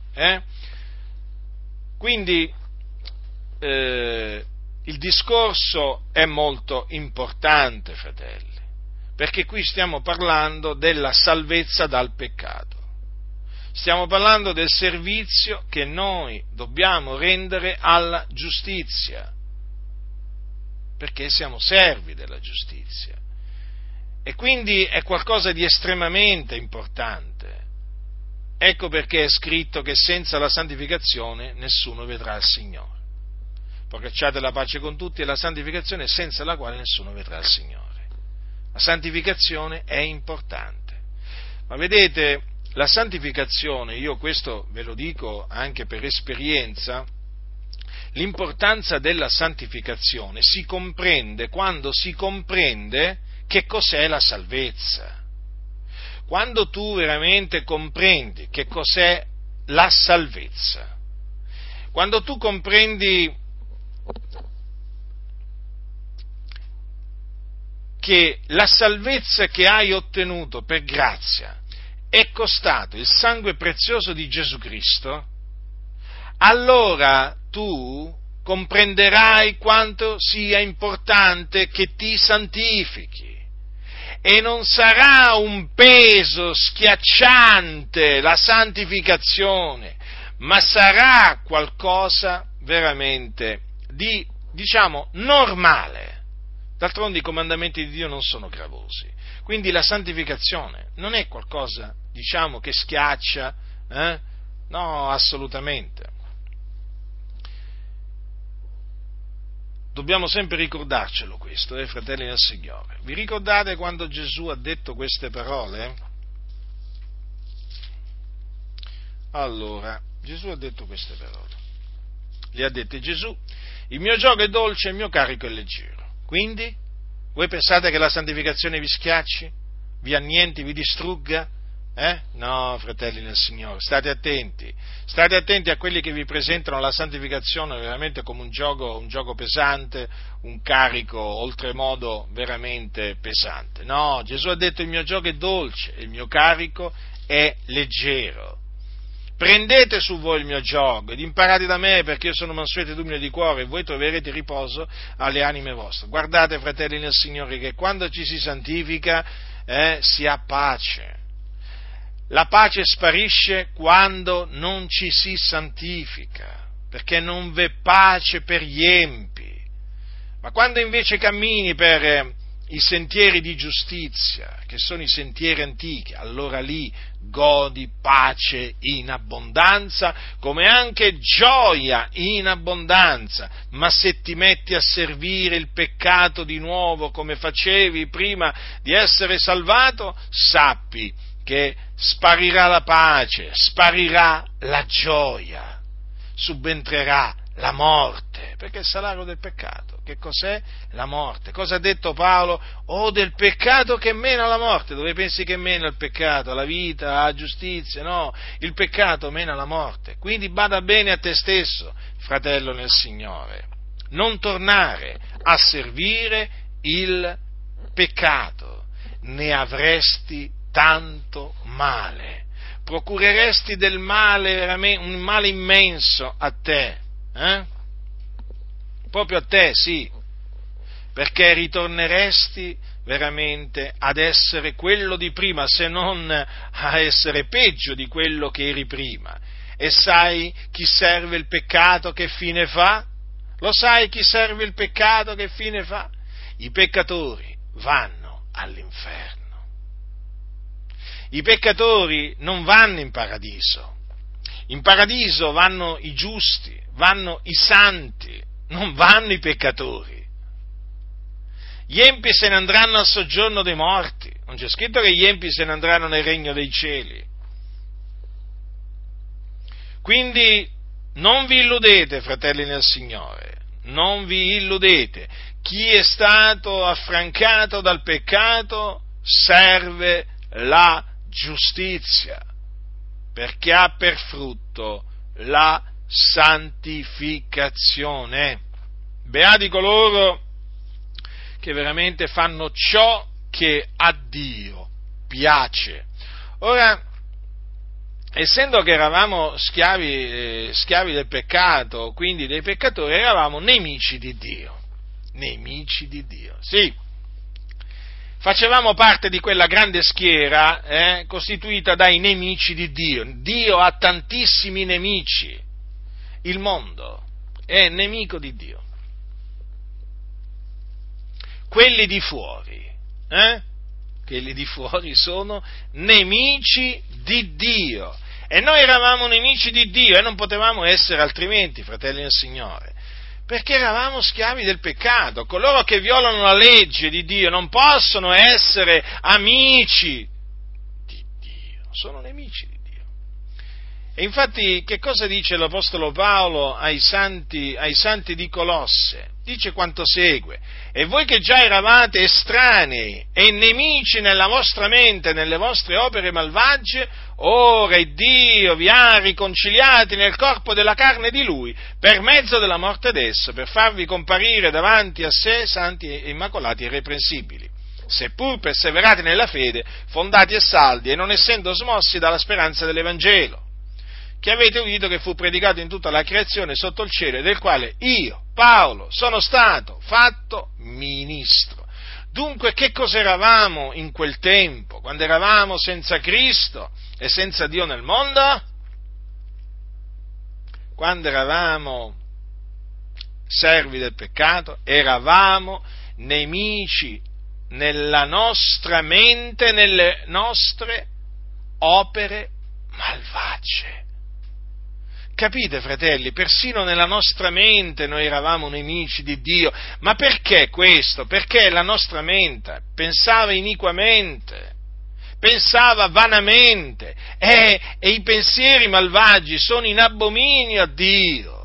Quindi il discorso è molto importante, fratelli, perché qui stiamo parlando della salvezza dal peccato, stiamo parlando del servizio che noi dobbiamo rendere alla giustizia, perché siamo servi della giustizia, e quindi è qualcosa di estremamente importante. Ecco perché è scritto che senza la santificazione nessuno vedrà il Signore. Procacciate la pace con tutti, e la santificazione senza la quale nessuno vedrà il Signore. La santificazione è importante. Ma vedete, la santificazione, io questo ve lo dico anche per esperienza, l'importanza della santificazione si comprende quando si comprende che cos'è la salvezza. Quando tu veramente comprendi che cos'è la salvezza, quando tu comprendi che la salvezza che hai ottenuto per grazia è costato il sangue prezioso di Gesù Cristo, allora tu comprenderai quanto sia importante che ti santifichi, e non sarà un peso schiacciante la santificazione, ma sarà qualcosa veramente di, diciamo, normale. D'altronde i comandamenti di Dio non sono gravosi, quindi la santificazione non è qualcosa, diciamo, che schiaccia, no, assolutamente. Dobbiamo sempre ricordarcelo questo, fratelli del Signore. Vi ricordate quando Gesù ha detto queste parole? Allora, Gesù ha detto queste parole. Le ha dette Gesù: il mio giogo è dolce, il mio carico è leggero. Quindi, voi pensate che la santificazione vi schiacci, vi annienti, vi distrugga? No, fratelli nel Signore, state attenti a quelli che vi presentano la santificazione veramente come un gioco pesante, un carico oltremodo veramente pesante. No, Gesù ha detto: il mio giogo è dolce, il mio carico è leggero. Prendete su voi il mio giogo ed imparate da me, perché io sono mansueto ed umile di cuore, e voi troverete riposo alle anime vostre. Guardate, fratelli nel Signore, che quando ci si santifica si ha pace. La pace sparisce quando non ci si santifica, perché non v'è pace per gli empi. Ma quando invece cammini per i sentieri di giustizia, che sono i sentieri antichi, allora lì godi pace in abbondanza, come anche gioia in abbondanza. Ma se ti metti a servire il peccato di nuovo, come facevi prima di essere salvato, sappi che sparirà la pace, sparirà la gioia, subentrerà la morte, perché il salario del peccato, che cos'è? La morte. Cosa ha detto Paolo? O del peccato che mena la morte. Dove pensi che mena il peccato? Alla vita, alla giustizia? No, il peccato mena la morte. Quindi bada bene a te stesso, fratello nel Signore, non tornare a servire il peccato, ne avresti tanto male, procureresti del male, veramente un male immenso a te, proprio a te, sì, perché ritorneresti veramente ad essere quello di prima, se non a essere peggio di quello che eri prima. E sai chi serve il peccato che fine fa? Lo sai chi serve il peccato che fine fa? I peccatori vanno all'inferno. I peccatori non vanno in paradiso. In paradiso vanno i giusti, vanno i santi, non vanno i peccatori. Gli empi se ne andranno al soggiorno dei morti. Non c'è scritto che gli empi se ne andranno nel regno dei cieli. Quindi non vi illudete, fratelli nel Signore, non vi illudete. Chi è stato affrancato dal peccato serve la giustizia, perché ha per frutto la santificazione. Beati coloro che veramente fanno ciò che a Dio piace. Ora, essendo che eravamo schiavi del peccato, quindi dei peccatori, eravamo nemici di Dio, sì. Facevamo parte di quella grande schiera costituita dai nemici di Dio. Dio ha tantissimi nemici. Il mondo è nemico di Dio. Quelli di fuori sono nemici di Dio. E noi eravamo nemici di Dio e non potevamo essere altrimenti, fratelli del Signore. Perché eravamo schiavi del peccato. Coloro che violano la legge di Dio non possono essere amici di Dio, sono nemici di Dio. E infatti, che cosa dice l'Apostolo Paolo ai santi di Colosse? Dice quanto segue: e voi che già eravate estranei e nemici nella vostra mente, nelle vostre opere malvagie, ora Dio vi ha riconciliati nel corpo della carne di Lui, per mezzo della morte d'esso, per farvi comparire davanti a sé santi e immacolati e irreprensibili, seppur perseverati nella fede, fondati e saldi, e non essendo smossi dalla speranza dell'Evangelo, che avete udito che fu predicato in tutta la creazione sotto il cielo, e del quale io, Paolo, sono stato fatto ministro. Dunque, che cos'eravamo in quel tempo, quando eravamo senza Cristo e senza Dio nel mondo? Quando eravamo servi del peccato, eravamo nemici nella nostra mente, nelle nostre opere malvagie. Capite, fratelli, persino nella nostra mente noi eravamo nemici di Dio. Ma perché questo? Perché la nostra mente pensava iniquamente, pensava vanamente, e i pensieri malvagi sono in abominio a Dio.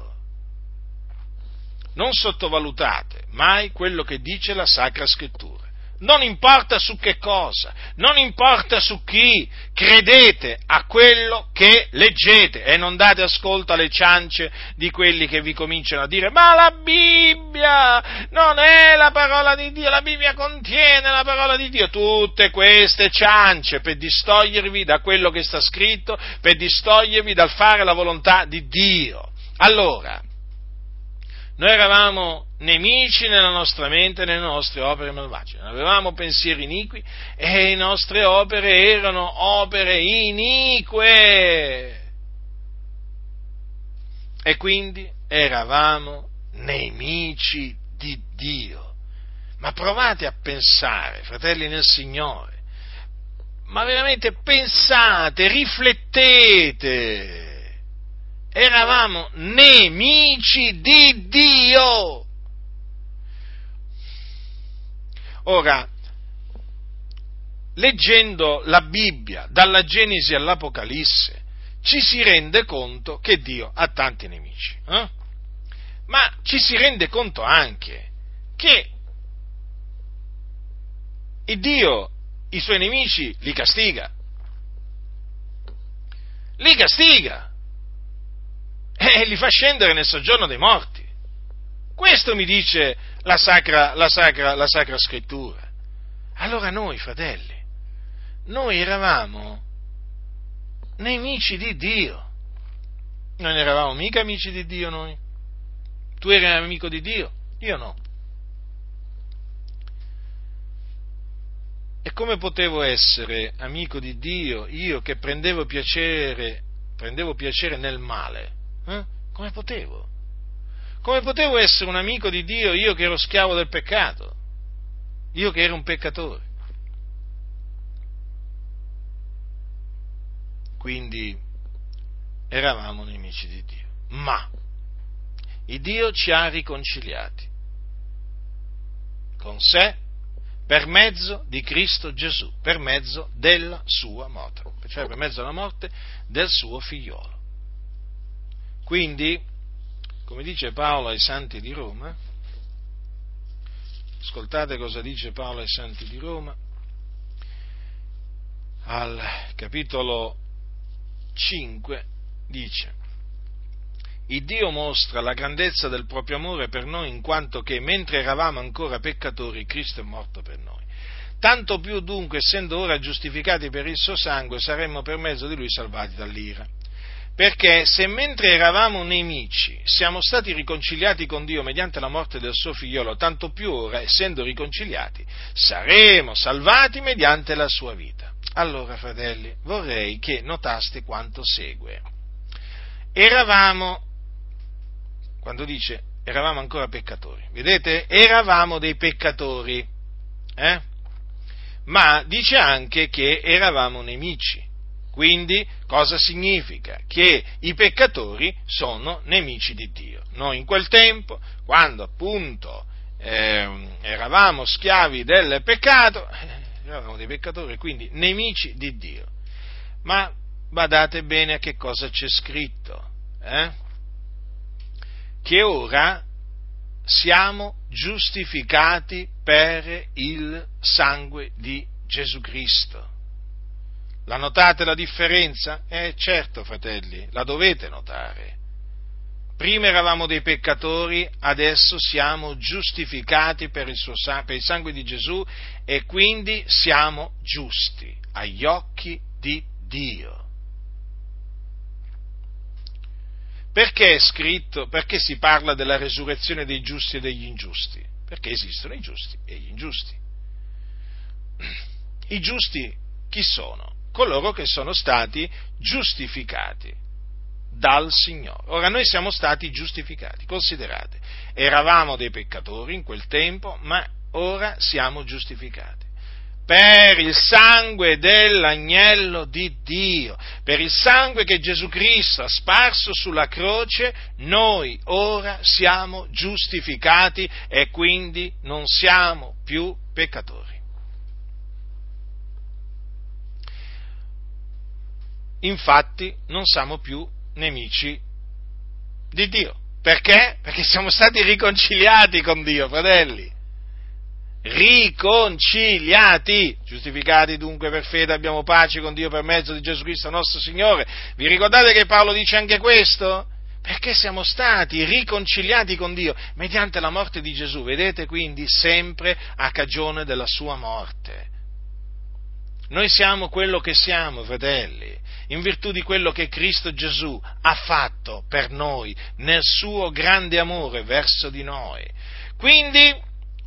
Non sottovalutate mai quello che dice la Sacra Scrittura. Non importa su che cosa, non importa su chi, credete a quello che leggete e non date ascolto alle ciance di quelli che vi cominciano a dire: ma la Bibbia non è la parola di Dio, la Bibbia contiene la parola di Dio. Tutte queste ciance per distogliervi da quello che sta scritto, per distogliervi dal fare la volontà di Dio. Allora, noi eravamo nemici nella nostra mente, nelle nostre opere malvagie, avevamo pensieri iniqui e le nostre opere erano opere inique, e quindi eravamo nemici di Dio. Ma provate a pensare, fratelli nel Signore, ma veramente pensate, riflettete. Eravamo nemici di Dio. Ora, leggendo la Bibbia dalla Genesi all'Apocalisse, ci si rende conto che Dio ha tanti nemici, ma ci si rende conto anche che Dio i suoi nemici li castiga, e li fa scendere nel soggiorno dei morti. Questo mi dice la Sacra Scrittura. Allora noi, fratelli, noi eravamo nemici di Dio. Non eravamo mica amici di Dio noi. Tu eri amico di Dio, io no. E come potevo essere amico di Dio io che prendevo piacere nel male? Come potevo? Come potevo essere un amico di Dio io che ero schiavo del peccato? Io che ero un peccatore? Quindi eravamo nemici di Dio. Ma il Dio ci ha riconciliati con sé per mezzo di Cristo Gesù, per mezzo della sua morte, cioè per mezzo della morte del suo figliolo. Quindi, come dice Paolo ai Santi di Roma, ascoltate cosa dice Paolo ai Santi di Roma, al capitolo 5, dice: il Dio mostra la grandezza del proprio amore per noi, in quanto che, mentre eravamo ancora peccatori, Cristo è morto per noi. Tanto più dunque, essendo ora giustificati per il suo sangue, saremmo per mezzo di lui salvati dall'ira. Perché se mentre eravamo nemici siamo stati riconciliati con Dio mediante la morte del suo figliolo, tanto più ora, essendo riconciliati, saremo salvati mediante la sua vita. Allora, fratelli, vorrei che notaste quanto segue. Eravamo, quando dice eravamo ancora peccatori, vedete? Eravamo dei peccatori, ma dice anche che eravamo nemici. Quindi, cosa significa? Che i peccatori sono nemici di Dio. Noi in quel tempo, quando appunto eravamo schiavi del peccato, eravamo dei peccatori, quindi nemici di Dio. Ma badate bene a che cosa c'è scritto, che ora siamo giustificati per il sangue di Gesù Cristo. La notate la differenza? Certo, fratelli, la dovete notare. Prima eravamo dei peccatori, adesso siamo giustificati per il sangue di Gesù e quindi siamo giusti agli occhi di Dio. Perché è scritto, perché si parla della resurrezione dei giusti e degli ingiusti? Perché esistono i giusti e gli ingiusti. I giusti chi sono? Coloro che sono stati giustificati dal Signore. Ora, noi siamo stati giustificati, considerate, eravamo dei peccatori in quel tempo, ma ora siamo giustificati per il sangue dell'agnello di Dio, per il sangue che Gesù Cristo ha sparso sulla croce. Noi ora siamo giustificati e quindi non siamo più peccatori. Infatti non siamo più nemici di Dio. Perché? Perché siamo stati riconciliati con Dio, fratelli. Riconciliati, giustificati dunque per fede, abbiamo pace con Dio per mezzo di Gesù Cristo nostro Signore. Vi ricordate che Paolo dice anche questo? Perché siamo stati riconciliati con Dio mediante la morte di Gesù. Vedete, quindi sempre a cagione della sua morte. Noi siamo quello che siamo, fratelli, in virtù di quello che Cristo Gesù ha fatto per noi nel suo grande amore verso di noi. Quindi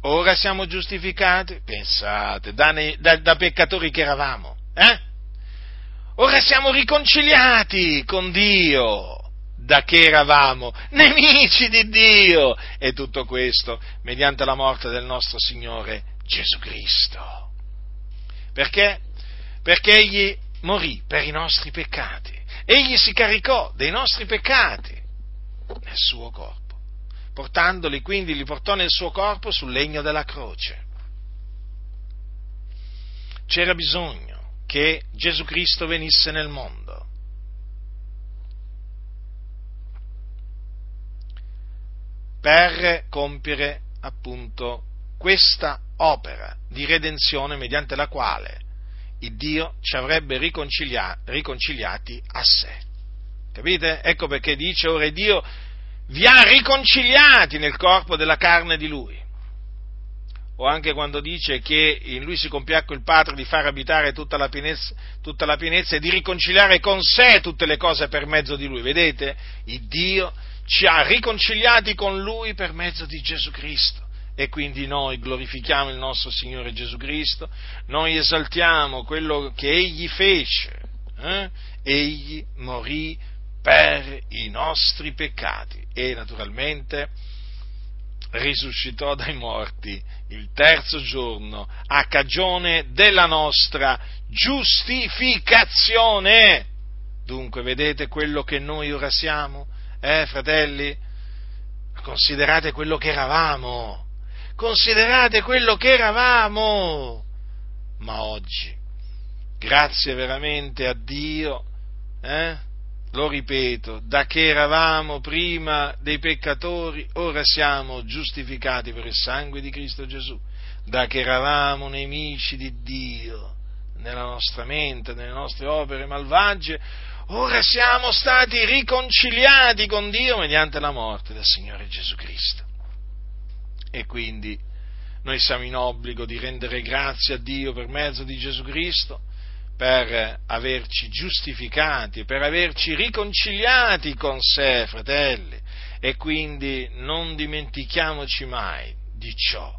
ora siamo giustificati, pensate, da peccatori che eravamo, eh? Ora siamo riconciliati con Dio, da che eravamo nemici di Dio, e tutto questo mediante la morte del nostro Signore Gesù Cristo. Perché? Perché Egli morì per i nostri peccati, Egli si caricò dei nostri peccati nel suo corpo, portandoli, quindi li portò nel suo corpo sul legno della croce. C'era bisogno che Gesù Cristo venisse nel mondo, per compiere appunto questa opera di redenzione mediante la quale il Dio ci avrebbe riconciliati a sé. Capite? Ecco perché dice: ora Dio vi ha riconciliati nel corpo della carne di Lui. O anche quando dice che in Lui si compiacque il Padre di far abitare tutta la pienezza e di riconciliare con sé tutte le cose per mezzo di Lui. Vedete? Il Dio ci ha riconciliati con Lui per mezzo di Gesù Cristo. E quindi noi glorifichiamo il nostro Signore Gesù Cristo, noi esaltiamo quello che Egli fece, eh? Egli morì per i nostri peccati e naturalmente risuscitò dai morti il terzo giorno a cagione della nostra giustificazione. Dunque vedete quello che noi ora siamo, fratelli? Considerate quello che eravamo. Considerate quello che eravamo, ma oggi, grazie veramente a Dio, lo ripeto, da che eravamo prima dei peccatori, ora siamo giustificati per il sangue di Cristo Gesù, da che eravamo nemici di Dio, nella nostra mente, nelle nostre opere malvagie, ora siamo stati riconciliati con Dio mediante la morte del Signore Gesù Cristo. E quindi noi siamo in obbligo di rendere grazie a Dio per mezzo di Gesù Cristo per averci giustificati, per averci riconciliati con sé, fratelli, e quindi non dimentichiamoci mai di ciò,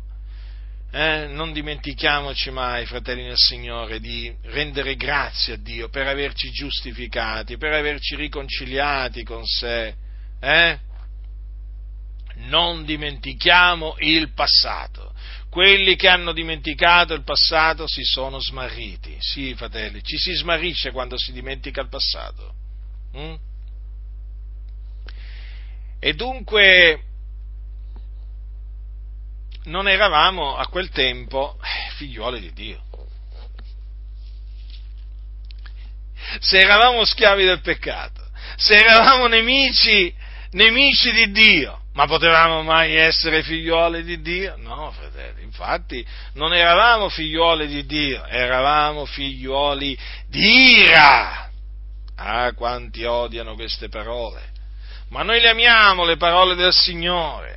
non dimentichiamoci mai, fratelli nel Signore, di rendere grazie a Dio per averci giustificati, per averci riconciliati con sé, Non dimentichiamo il passato. Quelli che hanno dimenticato il passato si sono smarriti. Sì, fratelli, ci si smarrisce quando si dimentica il passato. E dunque non eravamo a quel tempo figliuoli di Dio. Se eravamo schiavi del peccato, se eravamo nemici di Dio, ma potevamo mai essere figlioli di Dio? No, fratelli, infatti non eravamo figlioli di Dio, eravamo figlioli di ira. Ah, quanti odiano queste parole! Ma noi le amiamo le parole del Signore.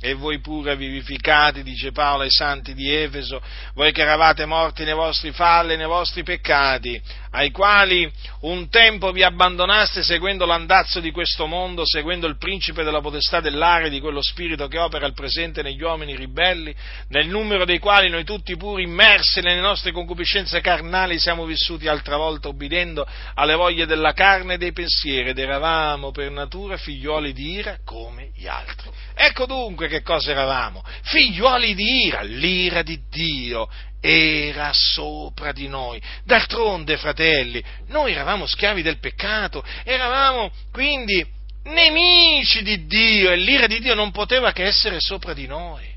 E voi pure vivificati, dice Paolo ai santi di Efeso, voi che eravate morti nei vostri falli e nei vostri peccati, ai quali un tempo vi abbandonaste seguendo l'andazzo di questo mondo, seguendo il principe della potestà dell'aria, di quello spirito che opera al presente negli uomini ribelli, nel numero dei quali noi tutti pure immersi nelle nostre concupiscenze carnali siamo vissuti altra volta obbedendo alle voglie della carne e dei pensieri, ed eravamo per natura figlioli di ira come gli altri. Ecco dunque che cosa eravamo? Figliuoli di ira, l'ira di Dio era sopra di noi. D'altronde, fratelli, noi eravamo schiavi del peccato, eravamo quindi nemici di Dio e l'ira di Dio non poteva che essere sopra di noi.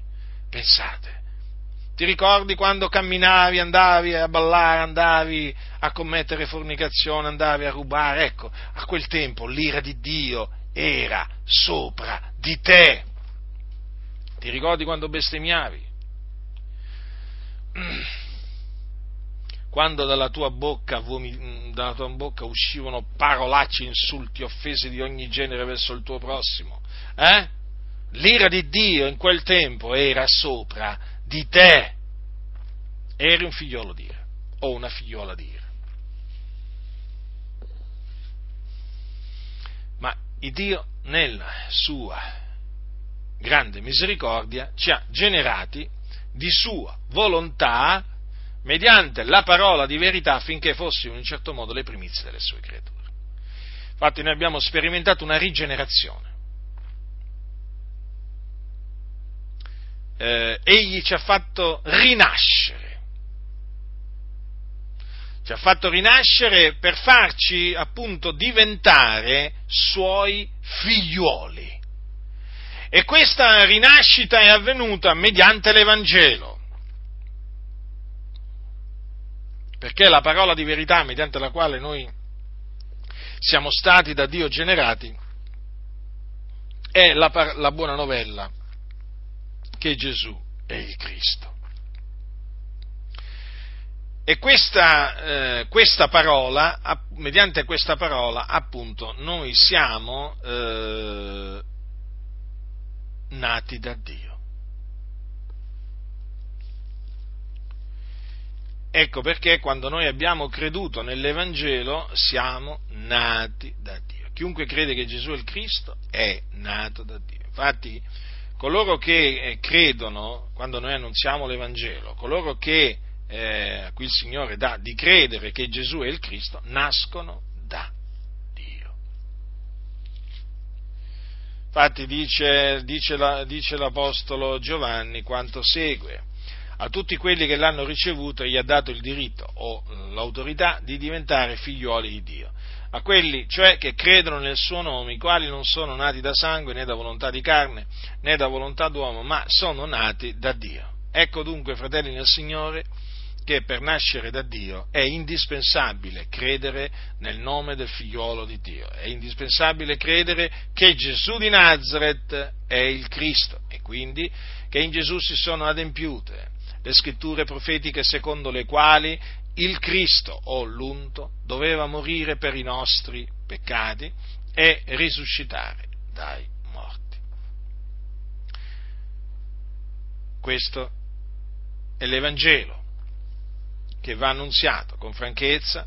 Pensate, ti ricordi quando camminavi, andavi a ballare, andavi a commettere fornicazione, andavi a rubare? Ecco, a quel tempo l'ira di Dio era sopra di te. Ti ricordi quando bestemmiavi? Quando dalla tua bocca uscivano parolacce, insulti, offese di ogni genere verso il tuo prossimo? L'ira di Dio in quel tempo era sopra di te. Eri un figliolo di ira o una figliola di ira. Ma il Dio nella sua grande misericordia ci ha generati di sua volontà mediante la parola di verità affinché fossimo in un certo modo le primizie delle sue creature. Infatti noi abbiamo sperimentato una rigenerazione. Egli ci ha fatto rinascere. Ci ha fatto rinascere per farci appunto diventare suoi figliuoli. E questa rinascita è avvenuta mediante l'Evangelo, perché la parola di verità mediante la quale noi siamo stati da Dio generati è la buona novella che Gesù è il Cristo. E questa parola, mediante questa parola appunto noi siamo nati da Dio. Ecco perché quando noi abbiamo creduto nell'Evangelo siamo nati da Dio. Chiunque crede che Gesù è il Cristo è nato da Dio. Infatti, coloro che credono, quando noi annunziamo l'Evangelo, coloro che a cui il Signore dà di credere che Gesù è il Cristo, nascono da Dio. Infatti dice l'Apostolo Giovanni quanto segue: a tutti quelli che l'hanno ricevuto gli ha dato il diritto o l'autorità di diventare figlioli di Dio, a quelli cioè che credono nel suo nome, i quali non sono nati da sangue né da volontà di carne né da volontà d'uomo, ma sono nati da Dio. Ecco dunque, fratelli nel Signore, che per nascere da Dio è indispensabile credere nel nome del figliolo di Dio, è indispensabile credere che Gesù di Nazaret è il Cristo e quindi che in Gesù si sono adempiute le scritture profetiche secondo le quali il Cristo o l'unto doveva morire per i nostri peccati e risuscitare dai morti. Questo è l'Evangelo che va annunziato con franchezza,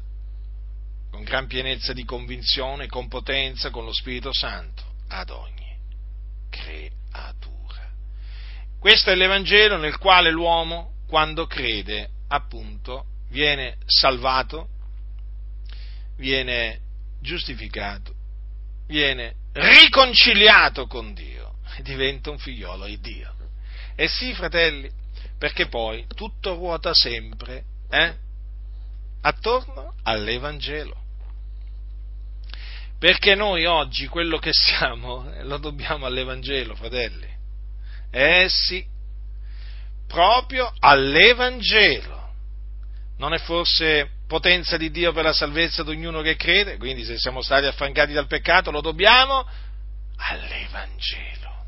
con gran pienezza di convinzione, con potenza, con lo Spirito Santo, ad ogni creatura. Questo è l'Evangelo nel quale l'uomo, quando crede, appunto, viene salvato, viene giustificato, viene riconciliato con Dio e diventa un figliolo di Dio. E sì, fratelli, perché poi tutto ruota sempre attorno all'Evangelo, perché noi oggi quello che siamo lo dobbiamo all'Evangelo, fratelli, sì, proprio all'Evangelo. Non è forse potenza di Dio per la salvezza di ognuno che crede? Quindi se siamo stati affrancati dal peccato lo dobbiamo all'Evangelo.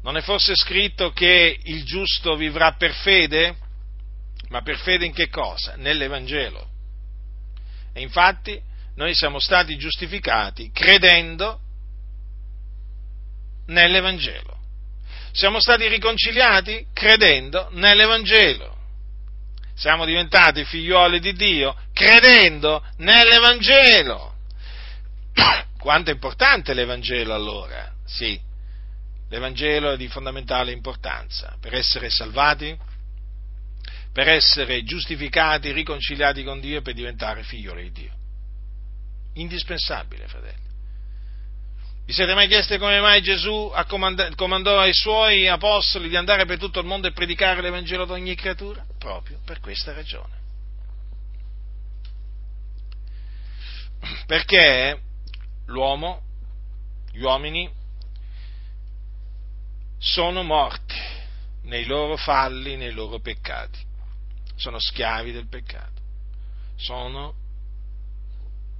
Non è forse scritto che il giusto vivrà per fede? Ma per fede in che cosa? Nell'Evangelo. E infatti noi siamo stati giustificati credendo nell'Evangelo. Siamo stati riconciliati credendo nell'Evangelo. Siamo diventati figlioli di Dio credendo nell'Evangelo. Quanto è importante l'Evangelo allora? Sì, l'Evangelo è di fondamentale importanza per essere salvati, per essere giustificati, riconciliati con Dio e per diventare figlioli di Dio. Indispensabile, fratelli. Vi siete mai chiesti come mai Gesù comandò ai Suoi apostoli di andare per tutto il mondo e predicare l'Evangelo ad ogni creatura? Proprio per questa ragione. Perché gli uomini, sono morti nei loro falli, nei loro peccati. Sono schiavi del peccato. Sono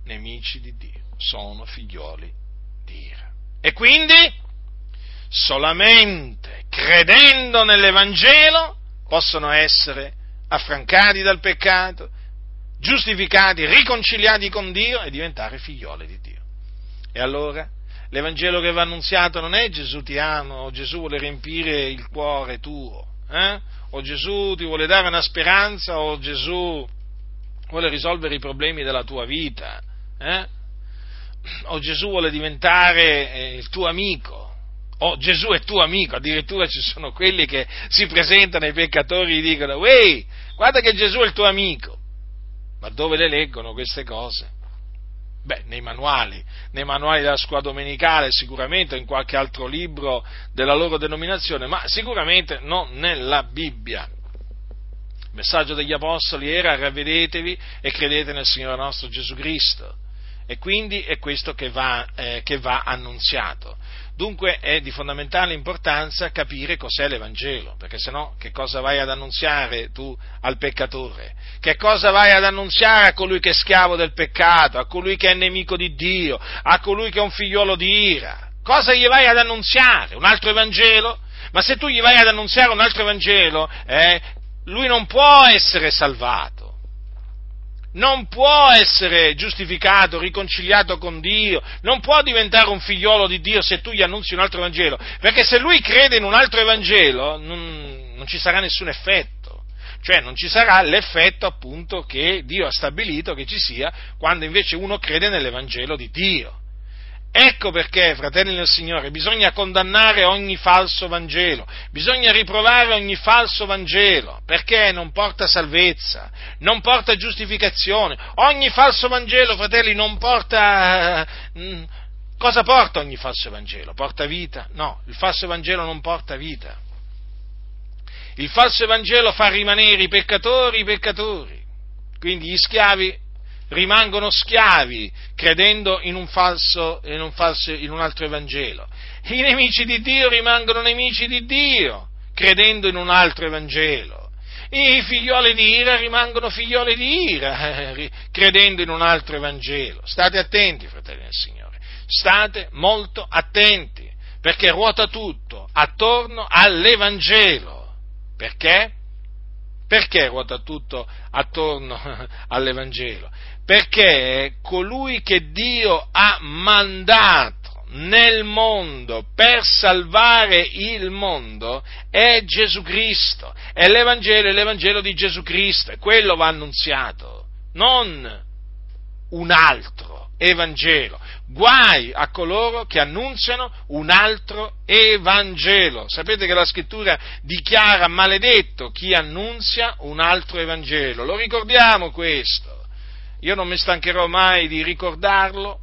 nemici di Dio. Sono figlioli di ira. E quindi solamente credendo nell'Evangelo possono essere affrancati dal peccato, giustificati, riconciliati con Dio e diventare figlioli di Dio. E allora l'Evangelo che va annunziato non è Gesù ti ama o Gesù vuole riempire il cuore tuo, o Gesù ti vuole dare una speranza o Gesù vuole risolvere i problemi della tua vita, o Gesù vuole diventare il tuo amico, o Gesù è tuo amico. Addirittura ci sono quelli che si presentano ai peccatori e dicono: «Uè, guarda che Gesù è il tuo amico». Ma dove le leggono queste cose? Beh, nei manuali della scuola domenicale sicuramente, in qualche altro libro della loro denominazione, ma sicuramente non nella Bibbia. Il messaggio degli Apostoli era: ravvedetevi e credete nel Signore nostro Gesù Cristo. E quindi è questo che va annunziato. Dunque è di fondamentale importanza capire cos'è l'Evangelo, perché sennò che cosa vai ad annunziare tu al peccatore? Che cosa vai ad annunziare a colui che è schiavo del peccato, a colui che è nemico di Dio, a colui che è un figliolo di ira? Cosa gli vai ad annunziare? Un altro Evangelo? Ma se tu gli vai ad annunziare un altro Evangelo, lui non può essere salvato. Non può essere giustificato, riconciliato con Dio, non può diventare un figliolo di Dio se tu gli annunzi un altro Evangelo, perché se lui crede in un altro Evangelo non ci sarà nessun effetto, cioè non ci sarà l'effetto appunto che Dio ha stabilito che ci sia quando invece uno crede nell'Evangelo di Dio. Ecco perché, fratelli del Signore, bisogna condannare ogni falso Vangelo, bisogna riprovare ogni falso Vangelo, perché non porta salvezza, non porta giustificazione. Ogni falso Vangelo, fratelli, non porta... Cosa porta ogni falso Vangelo? Porta vita? No, il falso Vangelo non porta vita. Il falso Vangelo fa rimanere i peccatori, quindi gli schiavi rimangono schiavi credendo in un altro Evangelo. I nemici di Dio rimangono nemici di Dio credendo in un altro Evangelo. I figlioli di ira rimangono figlioli di ira credendo in un altro Evangelo. State attenti, fratelli del Signore, state molto attenti, perché ruota tutto attorno all'Evangelo. Perché ruota tutto attorno all'Evangelo? Perché colui che Dio ha mandato nel mondo per salvare il mondo è Gesù Cristo, è l'Evangelo di Gesù Cristo, e quello va annunziato, non un altro Evangelo. Guai a coloro che annunziano un altro Evangelo. Sapete che la Scrittura dichiara maledetto chi annunzia un altro Evangelo. Lo ricordiamo questo. Io non mi stancherò mai di ricordarlo,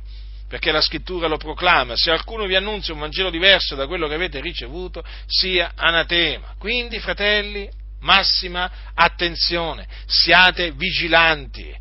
perché la Scrittura lo proclama: se alcuno vi annuncia un Vangelo diverso da quello che avete ricevuto, sia anatema. Quindi, fratelli, massima attenzione, siate vigilanti,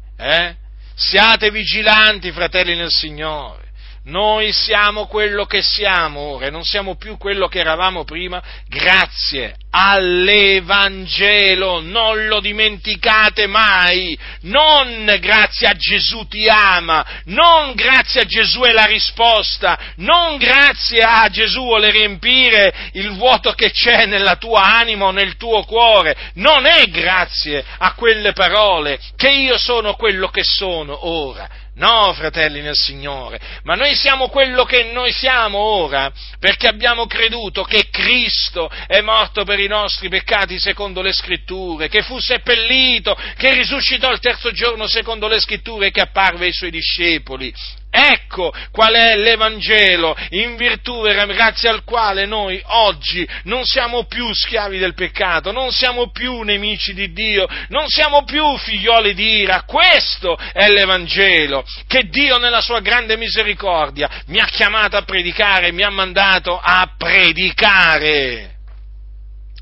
Siate vigilanti, fratelli nel Signore. Noi siamo quello che siamo ora e non siamo più quello che eravamo prima, grazie all'Evangelo, non lo dimenticate mai, non grazie a Gesù ti ama, non grazie a Gesù è la risposta, non grazie a Gesù vuole riempire il vuoto che c'è nella tua anima o nel tuo cuore, non è grazie a quelle parole che io sono quello che sono ora. No, fratelli nel Signore, ma noi siamo quello che noi siamo ora, perché abbiamo creduto che Cristo è morto per i nostri peccati secondo le Scritture, che fu seppellito, che risuscitò il terzo giorno secondo le Scritture e che apparve ai Suoi discepoli. Ecco qual è l'Evangelo, in virtù e grazie al quale noi oggi non siamo più schiavi del peccato, non siamo più nemici di Dio, non siamo più figlioli di ira. Questo è l'Evangelo che Dio nella sua grande misericordia mi ha chiamato a predicare, mi ha mandato a predicare.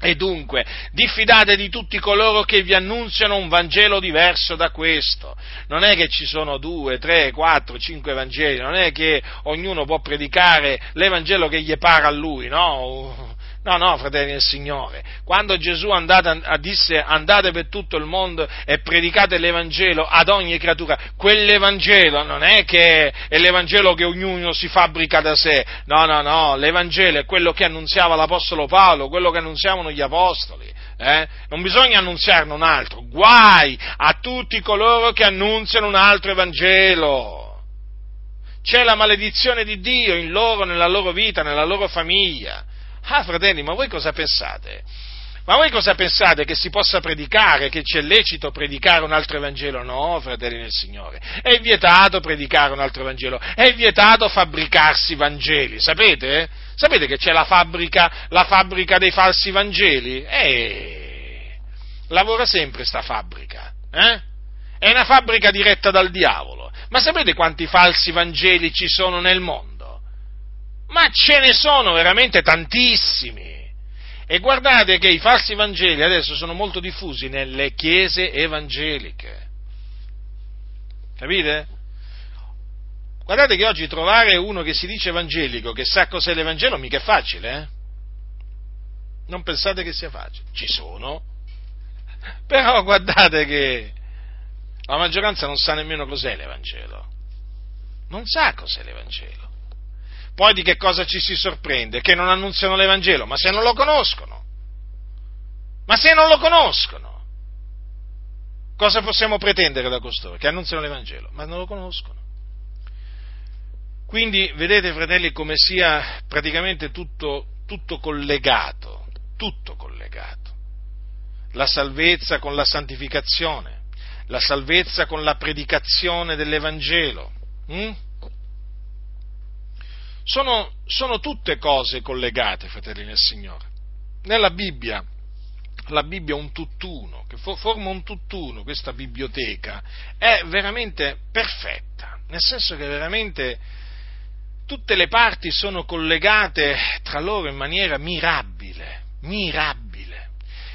E dunque, diffidate di tutti coloro che vi annunziano un Vangelo diverso da questo. Non è che ci sono 2, 3, 4, 5 Vangeli, non è che ognuno può predicare l'Evangelo che gli pare a lui, no? No, fratelli del Signore. Quando Gesù disse andate per tutto il mondo e predicate l'Evangelo ad ogni creatura, quell'Evangelo non è che è l'Evangelo che ognuno si fabbrica da sé, no, l'Evangelo è quello che annunziava l'Apostolo Paolo, quello che annunziavano gli Apostoli. Non bisogna annunziarne un altro, guai a tutti coloro che annunziano un altro Evangelo. C'è la maledizione di Dio in loro, nella loro vita, nella loro famiglia. Ah, fratelli, ma voi cosa pensate? Ma voi cosa pensate che si possa predicare, che c'è lecito predicare un altro Evangelo? No, fratelli nel Signore, è vietato predicare un altro Evangelo, è vietato fabbricarsi Vangeli, sapete? Sapete che c'è la fabbrica dei falsi Vangeli? Lavora sempre sta fabbrica, È una fabbrica diretta dal diavolo, ma sapete quanti falsi Vangeli ci sono nel mondo? Ma ce ne sono veramente tantissimi. E guardate che i falsi Vangeli adesso sono molto diffusi nelle chiese evangeliche. Capite? Guardate che oggi trovare uno che si dice evangelico, che sa cos'è l'Evangelo, mica è facile, Non pensate che sia facile. Ci sono. Però guardate che la maggioranza non sa nemmeno cos'è l'Evangelo. Non sa cos'è l'Evangelo. Poi di che cosa ci si sorprende? Che non annunziano l'Evangelo, ma se non lo conoscono? Cosa possiamo pretendere da costoro? Che annunziano l'Evangelo, ma non lo conoscono. Quindi vedete, fratelli, come sia praticamente tutto collegato. La salvezza con la santificazione, la salvezza con la predicazione dell'Evangelo. Sono tutte cose collegate, fratelli nel Signore. Nella Bibbia, la Bibbia è un tutt'uno, che forma un tutt'uno. Questa biblioteca è veramente perfetta, nel senso che veramente tutte le parti sono collegate tra loro in maniera mirabile.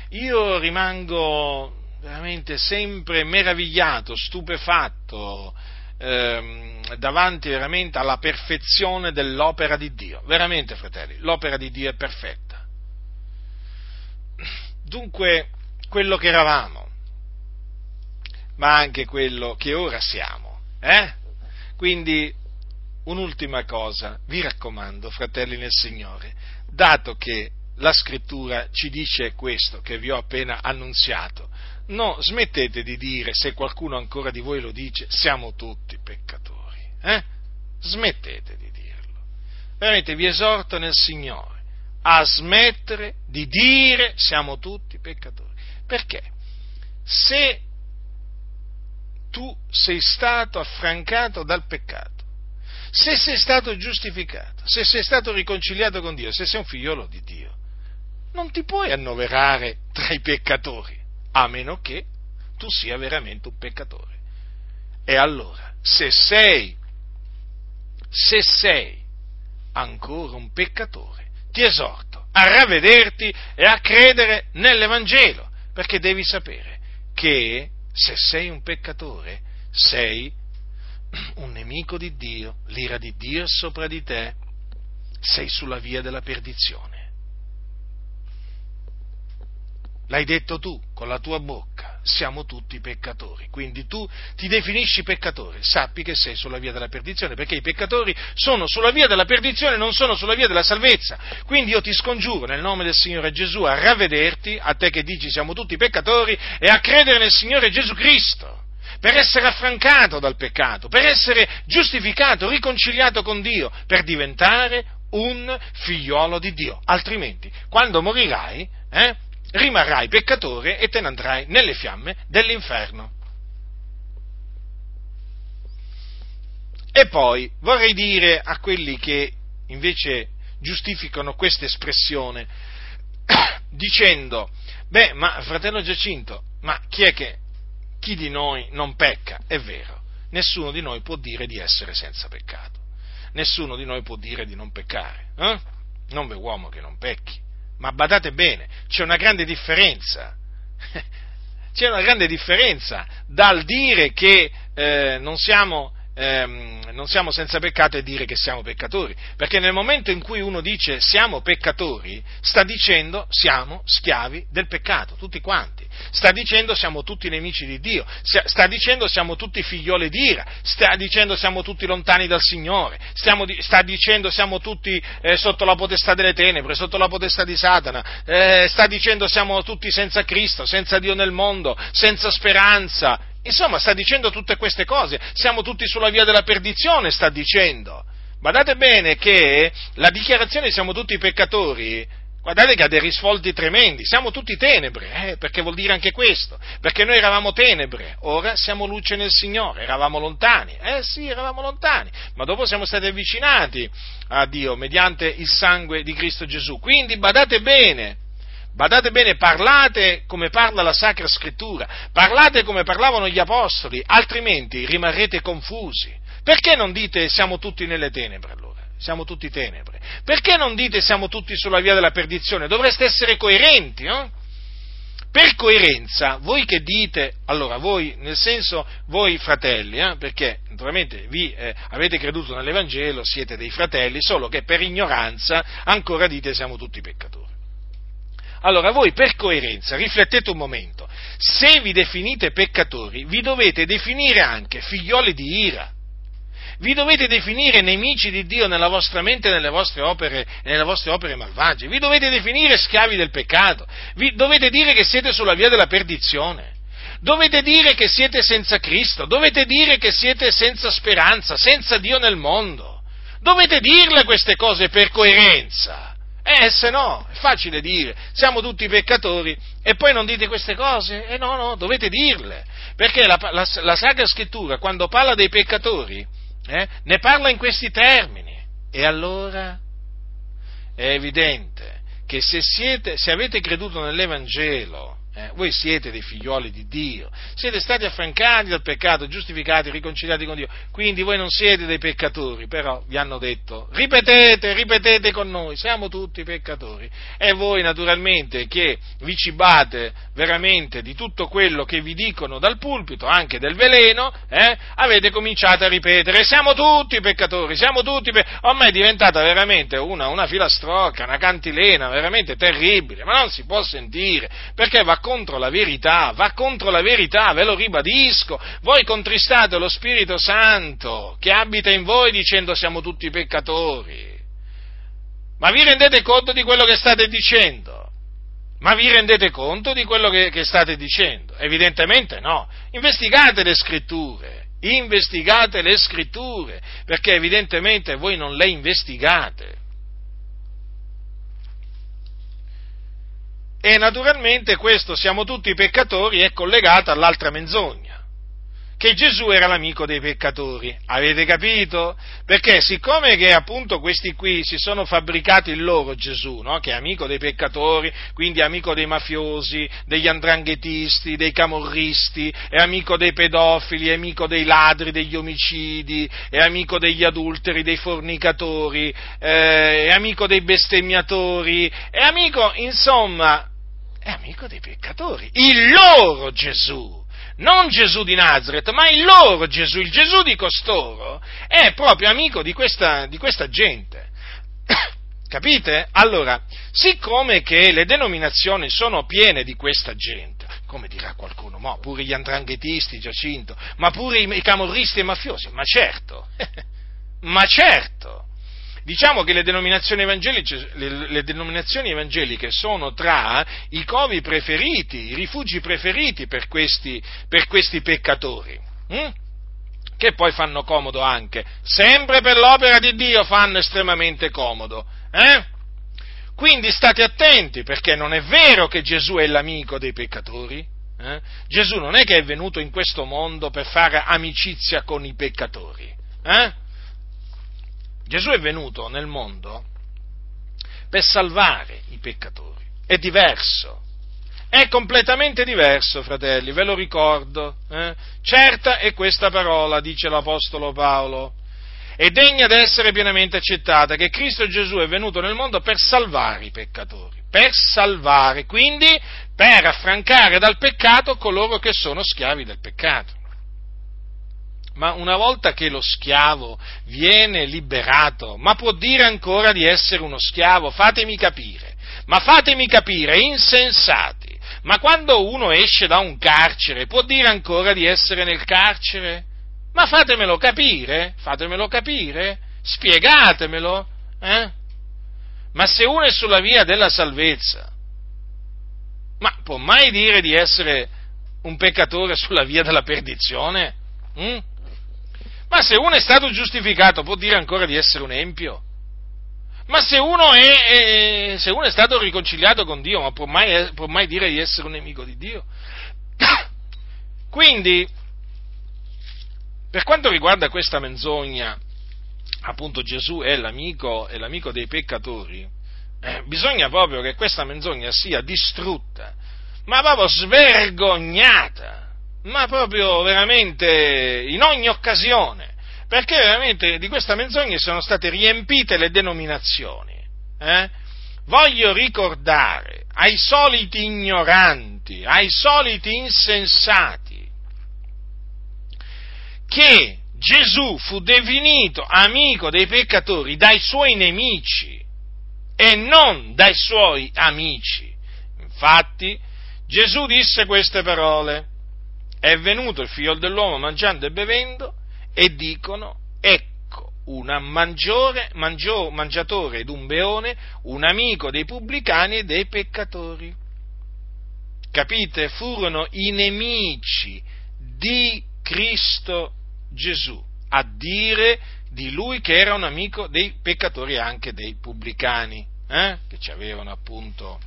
Io rimango veramente sempre meravigliato, stupefatto, davanti veramente alla perfezione dell'opera di Dio. Veramente, fratelli, l'opera di Dio è perfetta. Dunque, quello che eravamo, ma anche quello che ora siamo, Quindi, un'ultima cosa, vi raccomando, fratelli nel Signore, dato che la Scrittura ci dice questo che vi ho appena annunziato, no, smettete di dire, se qualcuno ancora di voi lo dice, siamo tutti peccatori, Smettete di dirlo. Veramente vi esorto nel Signore a smettere di dire siamo tutti peccatori, perché se tu sei stato affrancato dal peccato, se sei stato giustificato, se sei stato riconciliato con Dio, se sei un figliolo di Dio, non ti puoi annoverare tra i peccatori, a meno che tu sia veramente un peccatore. E allora, se sei ancora un peccatore, ti esorto a ravvederti e a credere nell'Evangelo, perché devi sapere che se sei un peccatore, sei un nemico di Dio, l'ira di Dio è sopra di te, sei sulla via della perdizione. L'hai detto tu, con la tua bocca, siamo tutti peccatori. Quindi tu ti definisci peccatore, sappi che sei sulla via della perdizione, perché i peccatori sono sulla via della perdizione, non sono sulla via della salvezza. Quindi io ti scongiuro nel nome del Signore Gesù a ravvederti, a te che dici siamo tutti peccatori, e a credere nel Signore Gesù Cristo, per essere affrancato dal peccato, per essere giustificato, riconciliato con Dio, per diventare un figliolo di Dio. Altrimenti, quando morirai, rimarrai peccatore e te ne andrai nelle fiamme dell'inferno. E poi vorrei dire a quelli che invece giustificano questa espressione dicendo: beh, ma fratello Giacinto, ma chi di noi non pecca? È vero, nessuno di noi può dire di essere senza peccato, nessuno di noi può dire di non peccare, non v'è uomo che non pecchi. Ma badate bene, c'è una grande differenza dal dire che non siamo senza peccato e dire che siamo peccatori, perché nel momento in cui uno dice siamo peccatori, sta dicendo siamo schiavi del peccato, tutti quanti, sta dicendo siamo tutti nemici di Dio, sta dicendo siamo tutti figlioli di ira, sta dicendo siamo tutti lontani dal Signore, sta dicendo siamo tutti sotto la potestà delle tenebre, sotto la potestà di Satana, sta dicendo siamo tutti senza Cristo, senza Dio nel mondo, senza speranza. Insomma, sta dicendo tutte queste cose, siamo tutti sulla via della perdizione, sta dicendo. Guardate bene che la dichiarazione siamo tutti peccatori, guardate che ha dei risvolti tremendi, siamo tutti tenebre, perché vuol dire anche questo, perché noi eravamo tenebre, ora siamo luce nel Signore, eravamo lontani, ma dopo siamo stati avvicinati a Dio mediante il sangue di Cristo Gesù. Quindi badate bene, parlate come parla la Sacra Scrittura, parlate come parlavano gli Apostoli, altrimenti rimarrete confusi. Perché non dite siamo tutti nelle tenebre allora? Siamo tutti tenebre. Perché non dite siamo tutti sulla via della perdizione? Dovreste essere coerenti, no? Per coerenza, voi che dite, allora voi, nel senso voi fratelli, perché naturalmente vi avete creduto nell'Evangelo, siete dei fratelli, solo che per ignoranza ancora dite siamo tutti peccatori. Allora voi per coerenza, riflettete un momento, se vi definite peccatori vi dovete definire anche figlioli di ira, vi dovete definire nemici di Dio nella vostra mente e nelle vostre opere malvagie, vi dovete definire schiavi del peccato, vi dovete dire che siete sulla via della perdizione, dovete dire che siete senza Cristo, dovete dire che siete senza speranza, senza Dio nel mondo, dovete dirle queste cose per coerenza. Se no, è facile dire, siamo tutti peccatori, e poi non dite queste cose? No, dovete dirle, perché la Sacra Scrittura, quando parla dei peccatori, ne parla in questi termini. E allora è evidente che se avete creduto nell'Evangelo, voi siete dei figlioli di Dio, siete stati affrancati dal peccato, giustificati, riconciliati con Dio, quindi voi non siete dei peccatori, però vi hanno detto, ripetete con noi, siamo tutti peccatori, e voi naturalmente che vi cibate veramente di tutto quello che vi dicono dal pulpito, anche del veleno, avete cominciato a ripetere, siamo tutti peccatori, ormai è diventata veramente una filastrocca, una cantilena, veramente terribile, ma non si può sentire, perché va contro la verità, ve lo ribadisco, voi contristate lo Spirito Santo che abita in voi dicendo siamo tutti peccatori, ma vi rendete conto di quello che state dicendo? Evidentemente no, investigate le scritture, perché evidentemente voi non le investigate. E naturalmente questo siamo tutti peccatori è collegato all'altra menzogna, che Gesù era l'amico dei peccatori, avete capito? Perché siccome che appunto questi qui si sono fabbricati il loro Gesù, no? Che è amico dei peccatori, quindi è amico dei mafiosi, degli andranghetisti, dei camorristi, è amico dei pedofili, è amico dei ladri, degli omicidi, è amico degli adulteri, dei fornicatori, è amico dei bestemmiatori, è amico, insomma, è amico dei peccatori, il loro Gesù. Non Gesù di Nazaret, ma il loro Gesù, il Gesù di costoro, è proprio amico di questa gente. Capite? Allora, siccome che le denominazioni sono piene di questa gente, come dirà qualcuno, ma pure gli andranghetisti, Giacinto, ma pure i camorristi e i mafiosi, ma certo, diciamo che le denominazioni evangeliche sono tra i covi preferiti, i rifugi preferiti per questi peccatori, che poi fanno comodo anche, sempre per l'opera di Dio fanno estremamente comodo, Quindi state attenti, perché non è vero che Gesù è l'amico dei peccatori, Gesù non è che è venuto in questo mondo per fare amicizia con i peccatori, Gesù è venuto nel mondo per salvare i peccatori, è diverso. È completamente diverso, fratelli, ve lo ricordo. Certa è questa parola, dice l'Apostolo Paolo, è degna d'essere pienamente accettata, che Cristo Gesù è venuto nel mondo per salvare i peccatori, quindi per affrancare dal peccato coloro che sono schiavi del peccato. Ma una volta che lo schiavo viene liberato, ma può dire ancora di essere uno schiavo? Fatemi capire, insensati. Ma quando uno esce da un carcere, può dire ancora di essere nel carcere? Ma fatemelo capire, spiegatemelo, Ma se uno è sulla via della salvezza, ma può mai dire di essere un peccatore sulla via della perdizione? Ma se uno è stato giustificato, può dire ancora di essere un empio? Ma se uno è stato riconciliato con Dio, ma può mai dire di essere un nemico di Dio? Quindi, per quanto riguarda questa menzogna, appunto Gesù è l'amico dei peccatori, bisogna proprio che questa menzogna sia distrutta, ma proprio svergognata, ma proprio veramente in ogni occasione. Perché veramente di questa menzogna sono state riempite le denominazioni. Voglio ricordare ai soliti ignoranti, ai soliti insensati, che Gesù fu definito amico dei peccatori dai suoi nemici e non dai suoi amici. Infatti, Gesù disse queste parole: è venuto il Figlio dell'uomo mangiando e bevendo, e dicono: ecco un mangiatore ed un beone, un amico dei pubblicani e dei peccatori. Capite? Furono i nemici di Cristo Gesù a dire di lui che era un amico dei peccatori e anche dei pubblicani, che ci avevano appunto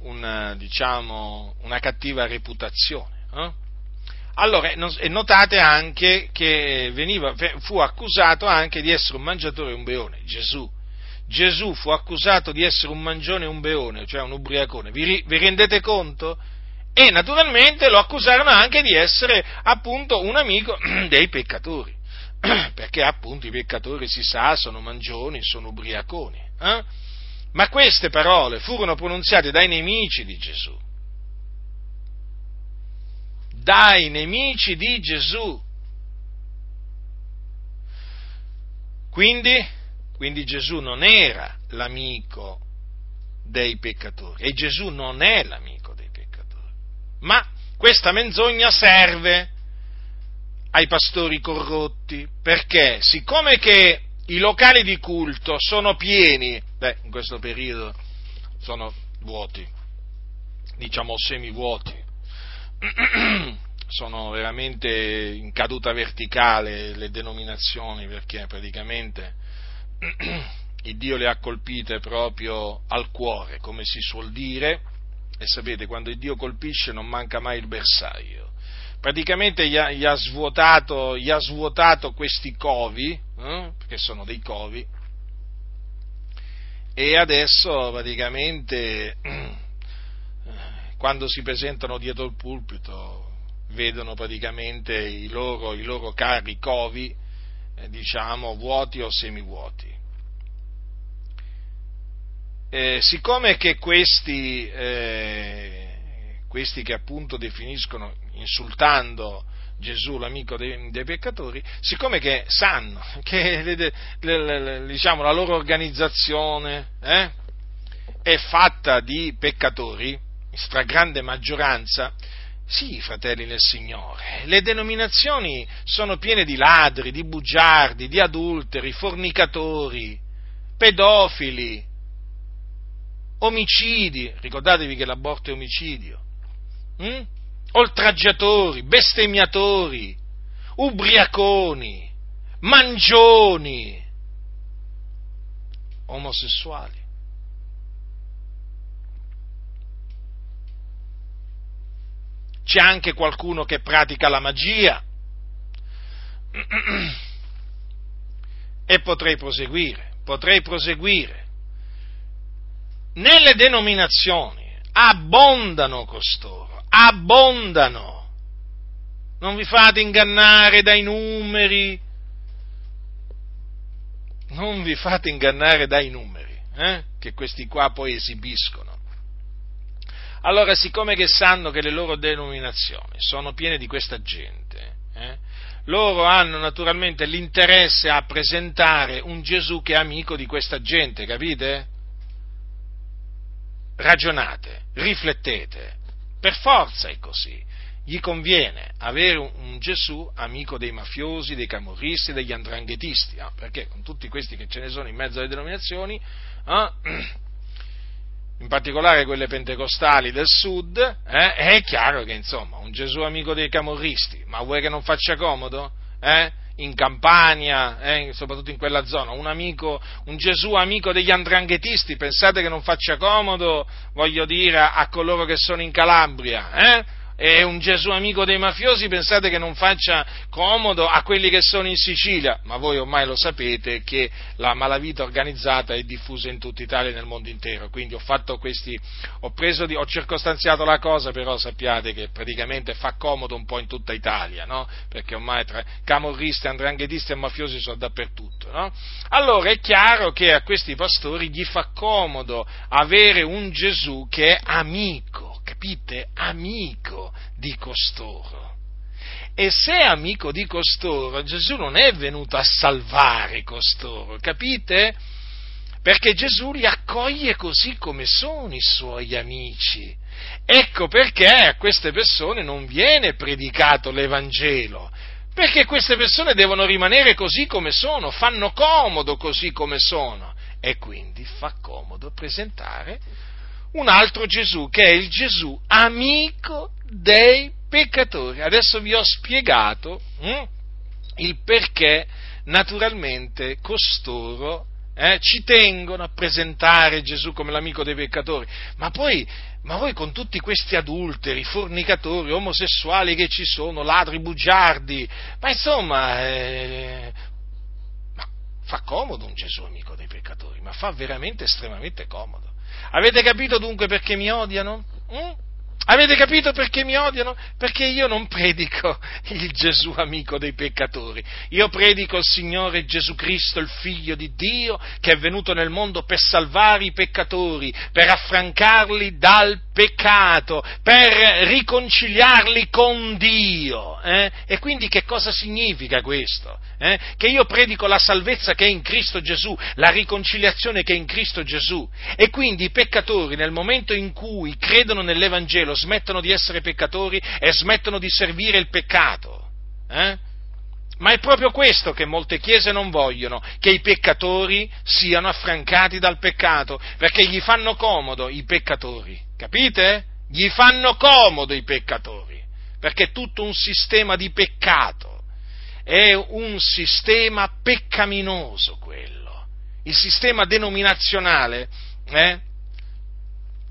una cattiva reputazione. Allora, e notate anche che fu accusato anche di essere un mangiatore e un beone, Gesù. Gesù fu accusato di essere un mangione e un beone, cioè un ubriacone. Vi rendete conto? E naturalmente lo accusarono anche di essere appunto un amico dei peccatori, perché appunto i peccatori, si sa, sono mangioni, sono ubriaconi. Ma queste parole furono pronunziate dai nemici di Gesù. Dai nemici di Gesù. Quindi Gesù non era l'amico dei peccatori, e Gesù non è l'amico dei peccatori. Ma questa menzogna serve ai pastori corrotti, perché siccome che i locali di culto sono pieni, in questo periodo sono vuoti, diciamo semivuoti, sono veramente in caduta verticale le denominazioni, perché praticamente il Dio le ha colpite proprio al cuore, come si suol dire, e sapete, quando il Dio colpisce non manca mai il bersaglio. Praticamente gli ha svuotato questi covi, perché sono dei covi, e adesso praticamente quando si presentano dietro il pulpito vedono praticamente i loro cari covi, vuoti o semivuoti. Siccome che questi che appunto definiscono, insultando Gesù, l'amico dei peccatori, siccome che sanno che diciamo, la loro organizzazione è fatta di peccatori, in stragrande maggioranza, sì, fratelli nel Signore, le denominazioni sono piene di ladri, di bugiardi, di adulteri, fornicatori, pedofili, omicidi, ricordatevi che l'aborto è omicidio, oltraggiatori, bestemmiatori, ubriaconi, mangioni, omosessuali. C'è anche qualcuno che pratica la magia e potrei proseguire. Nelle denominazioni abbondano costoro, abbondano. Non vi fate ingannare dai numeri, che questi qua poi esibiscono. Allora, siccome che sanno che le loro denominazioni sono piene di questa gente, loro hanno naturalmente l'interesse a presentare un Gesù che è amico di questa gente, capite? Ragionate, riflettete, per forza è così. Gli conviene avere un Gesù amico dei mafiosi, dei camorristi, degli andranghetisti, perché con tutti questi che ce ne sono in mezzo alle denominazioni, in particolare quelle pentecostali del sud, è chiaro che, insomma, un Gesù amico dei camorristi, ma vuoi che non faccia comodo? In Campania, soprattutto in quella zona, un Gesù amico degli andranghetisti, pensate che non faccia comodo, voglio dire, a coloro che sono in Calabria, e un Gesù amico dei mafiosi, pensate che non faccia comodo a quelli che sono in Sicilia, ma voi ormai lo sapete che la malavita organizzata è diffusa in tutta Italia e nel mondo intero, quindi ho circostanziato la cosa, però sappiate che praticamente fa comodo un po' in tutta Italia, no? Perché ormai tra camorristi, andranghetisti e mafiosi sono dappertutto, no? Allora è chiaro che a questi pastori gli fa comodo avere un Gesù che è amico, capite? Amico di costoro. E se è amico di costoro, Gesù non è venuto a salvare costoro, capite? Perché Gesù li accoglie così come sono i suoi amici. Ecco perché a queste persone non viene predicato l'Evangelo, perché queste persone devono rimanere così come sono, fanno comodo così come sono, e quindi fa comodo presentare un altro Gesù, che è il Gesù amico dei peccatori. Adesso vi ho spiegato il perché, naturalmente, costoro ci tengono a presentare Gesù come l'amico dei peccatori, ma voi con tutti questi adulteri, fornicatori, omosessuali che ci sono, ladri, bugiardi, ma insomma... fa comodo un Gesù amico dei peccatori, ma fa veramente estremamente comodo. Avete capito dunque perché mi odiano? Avete capito perché mi odiano? Perché io non predico il Gesù amico dei peccatori, io predico il Signore Gesù Cristo, il Figlio di Dio, che è venuto nel mondo per salvare i peccatori, per affrancarli dal peccato, per riconciliarli con Dio. E quindi che cosa significa questo? Che io predico la salvezza che è in Cristo Gesù, la riconciliazione che è in Cristo Gesù, e quindi i peccatori, nel momento in cui credono nell'Evangelo, smettono di essere peccatori e smettono di servire il peccato. Ma è proprio questo che molte chiese non vogliono, che i peccatori siano affrancati dal peccato, perché gli fanno comodo i peccatori, capite? Gli fanno comodo i peccatori, perché è tutto un sistema di peccato, è un sistema peccaminoso quello. Il sistema denominazionale,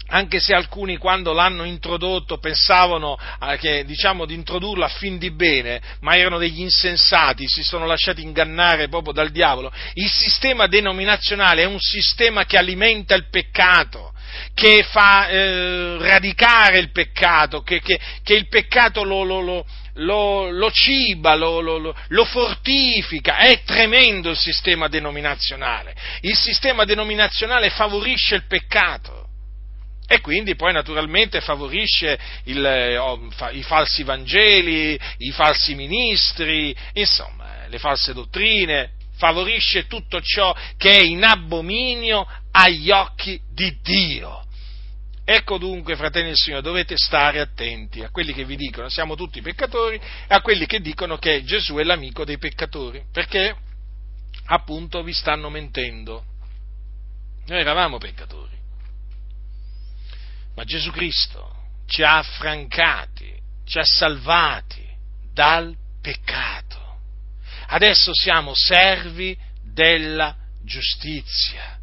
anche se alcuni quando l'hanno introdotto pensavano che, diciamo, di introdurlo a fin di bene, ma erano degli insensati, si sono lasciati ingannare proprio dal diavolo. Il sistema denominazionale è un sistema che alimenta il peccato, che fa radicare il peccato, che il peccato lo ciba, lo fortifica. È tremendo il sistema denominazionale. Il sistema denominazionale favorisce il peccato. e quindi poi naturalmente favorisce i falsi Vangeli, i falsi ministri, insomma, le false dottrine, favorisce tutto ciò che è in abominio agli occhi di Dio. Ecco dunque, fratelli del Signore, dovete stare attenti a quelli che vi dicono siamo tutti peccatori e a quelli che dicono che Gesù è l'amico dei peccatori, perché appunto vi stanno mentendo. Noi eravamo peccatori, ma Gesù Cristo ci ha affrancati, ci ha salvati dal peccato. Adesso siamo servi della giustizia,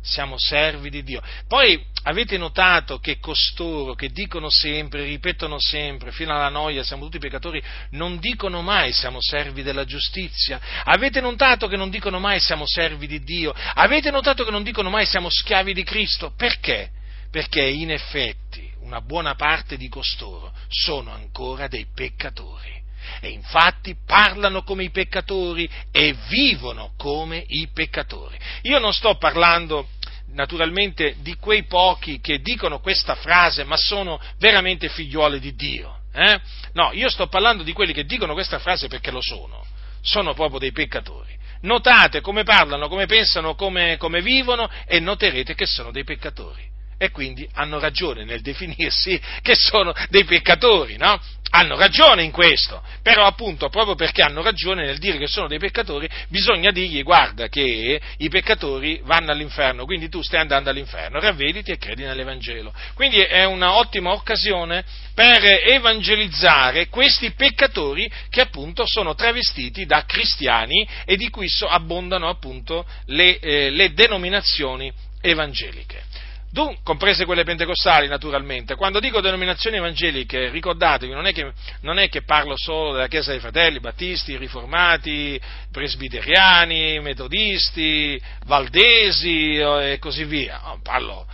siamo servi di Dio. Poi avete notato che costoro che dicono sempre, ripetono sempre, fino alla noia, siamo tutti peccatori, non dicono mai siamo servi della giustizia? Avete notato che non dicono mai siamo servi di Dio? Avete notato che non dicono mai siamo schiavi di Cristo? Perché? Perché in effetti una buona parte di costoro sono ancora dei peccatori. E infatti parlano come i peccatori e vivono come i peccatori. Io non sto parlando naturalmente di quei pochi che dicono questa frase ma sono veramente figliuoli di Dio, eh? No, io sto parlando di quelli che dicono questa frase perché lo sono proprio dei peccatori. Notate come parlano, come pensano, come vivono e noterete che sono dei peccatori. E quindi hanno ragione nel definirsi che sono dei peccatori, no? Hanno ragione in questo, però appunto proprio perché hanno ragione nel dire che sono dei peccatori bisogna dirgli guarda che i peccatori vanno all'inferno, quindi tu stai andando all'inferno, ravvediti e credi nell'Evangelo. Quindi è un'ottima occasione per evangelizzare questi peccatori che appunto sono travestiti da cristiani e di cui abbondano appunto le denominazioni evangeliche. Comprese quelle pentecostali naturalmente. Quando dico denominazioni evangeliche, ricordatevi, non è che parlo solo della Chiesa dei Fratelli, Battisti, Riformati, Presbiteriani, Metodisti, Valdesi e così via. Parlo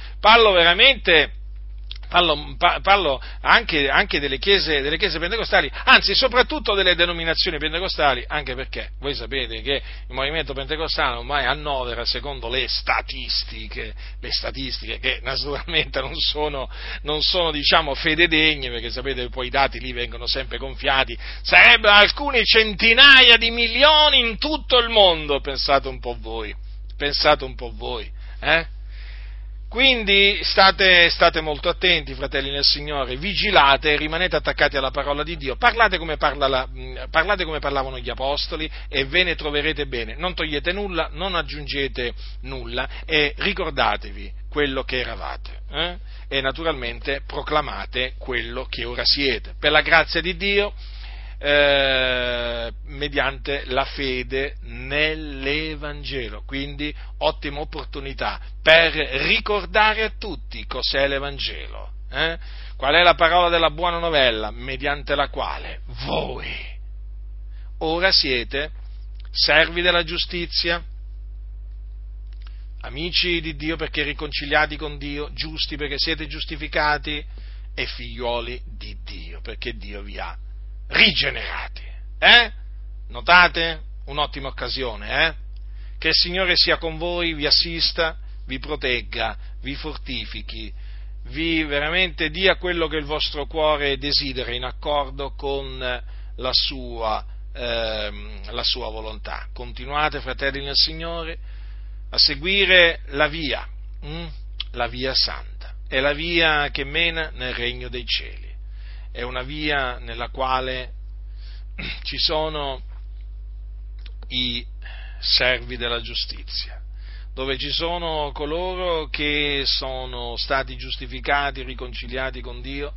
anche delle chiese pentecostali, anzi soprattutto delle denominazioni pentecostali, anche perché voi sapete che il movimento pentecostale ormai annovera secondo le statistiche che naturalmente non sono diciamo fedeledegne, perché sapete che poi i dati lì vengono sempre gonfiati, sarebbero alcune centinaia di milioni in tutto il mondo, pensate un po' voi, eh? Quindi state molto attenti, fratelli nel Signore, vigilate, rimanete attaccati alla parola di Dio, parlate come parlavano gli apostoli e ve ne troverete bene, non togliete nulla, non aggiungete nulla e ricordatevi quello che eravate, eh? E naturalmente proclamate quello che ora siete, per la grazia di Dio, mediante la fede nell'Evangelo. Quindi ottima opportunità per ricordare a tutti cos'è l'Evangelo, eh? Qual è la parola della buona novella mediante la quale voi ora siete servi della giustizia, amici di Dio perché riconciliati con Dio, giusti perché siete giustificati e figlioli di Dio perché Dio vi ha rigenerati, eh? Notate? Un'ottima occasione, eh? Che il Signore sia con voi, vi assista, vi protegga, vi fortifichi, vi veramente dia quello che il vostro cuore desidera in accordo con la sua volontà. Continuate, fratelli nel Signore, a seguire la via, la via santa, è la via che mena nel regno dei cieli. È una via nella quale ci sono i servi della giustizia, dove ci sono coloro che sono stati giustificati, riconciliati con Dio,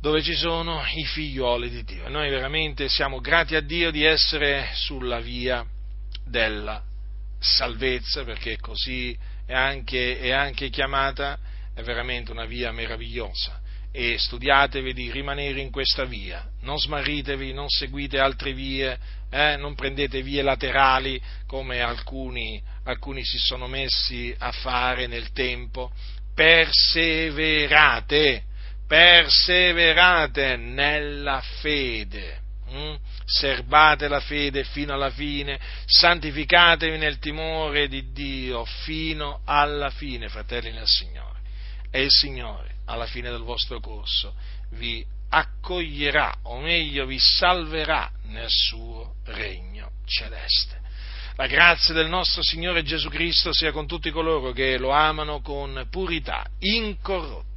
dove ci sono i figlioli di Dio. E noi veramente siamo grati a Dio di essere sulla via della salvezza, perché così è anche chiamata, è veramente una via meravigliosa. E studiatevi di rimanere in questa via, non smarritevi, non seguite altre vie, non prendete vie laterali come alcuni si sono messi a fare nel tempo, perseverate nella fede, serbate la fede fino alla fine, santificatevi nel timore di Dio fino alla fine, fratelli nel Signore. e il Signore, alla fine del vostro corso, vi accoglierà, o meglio, vi salverà nel suo regno celeste. La grazia del nostro Signore Gesù Cristo sia con tutti coloro che lo amano con purità incorrotta.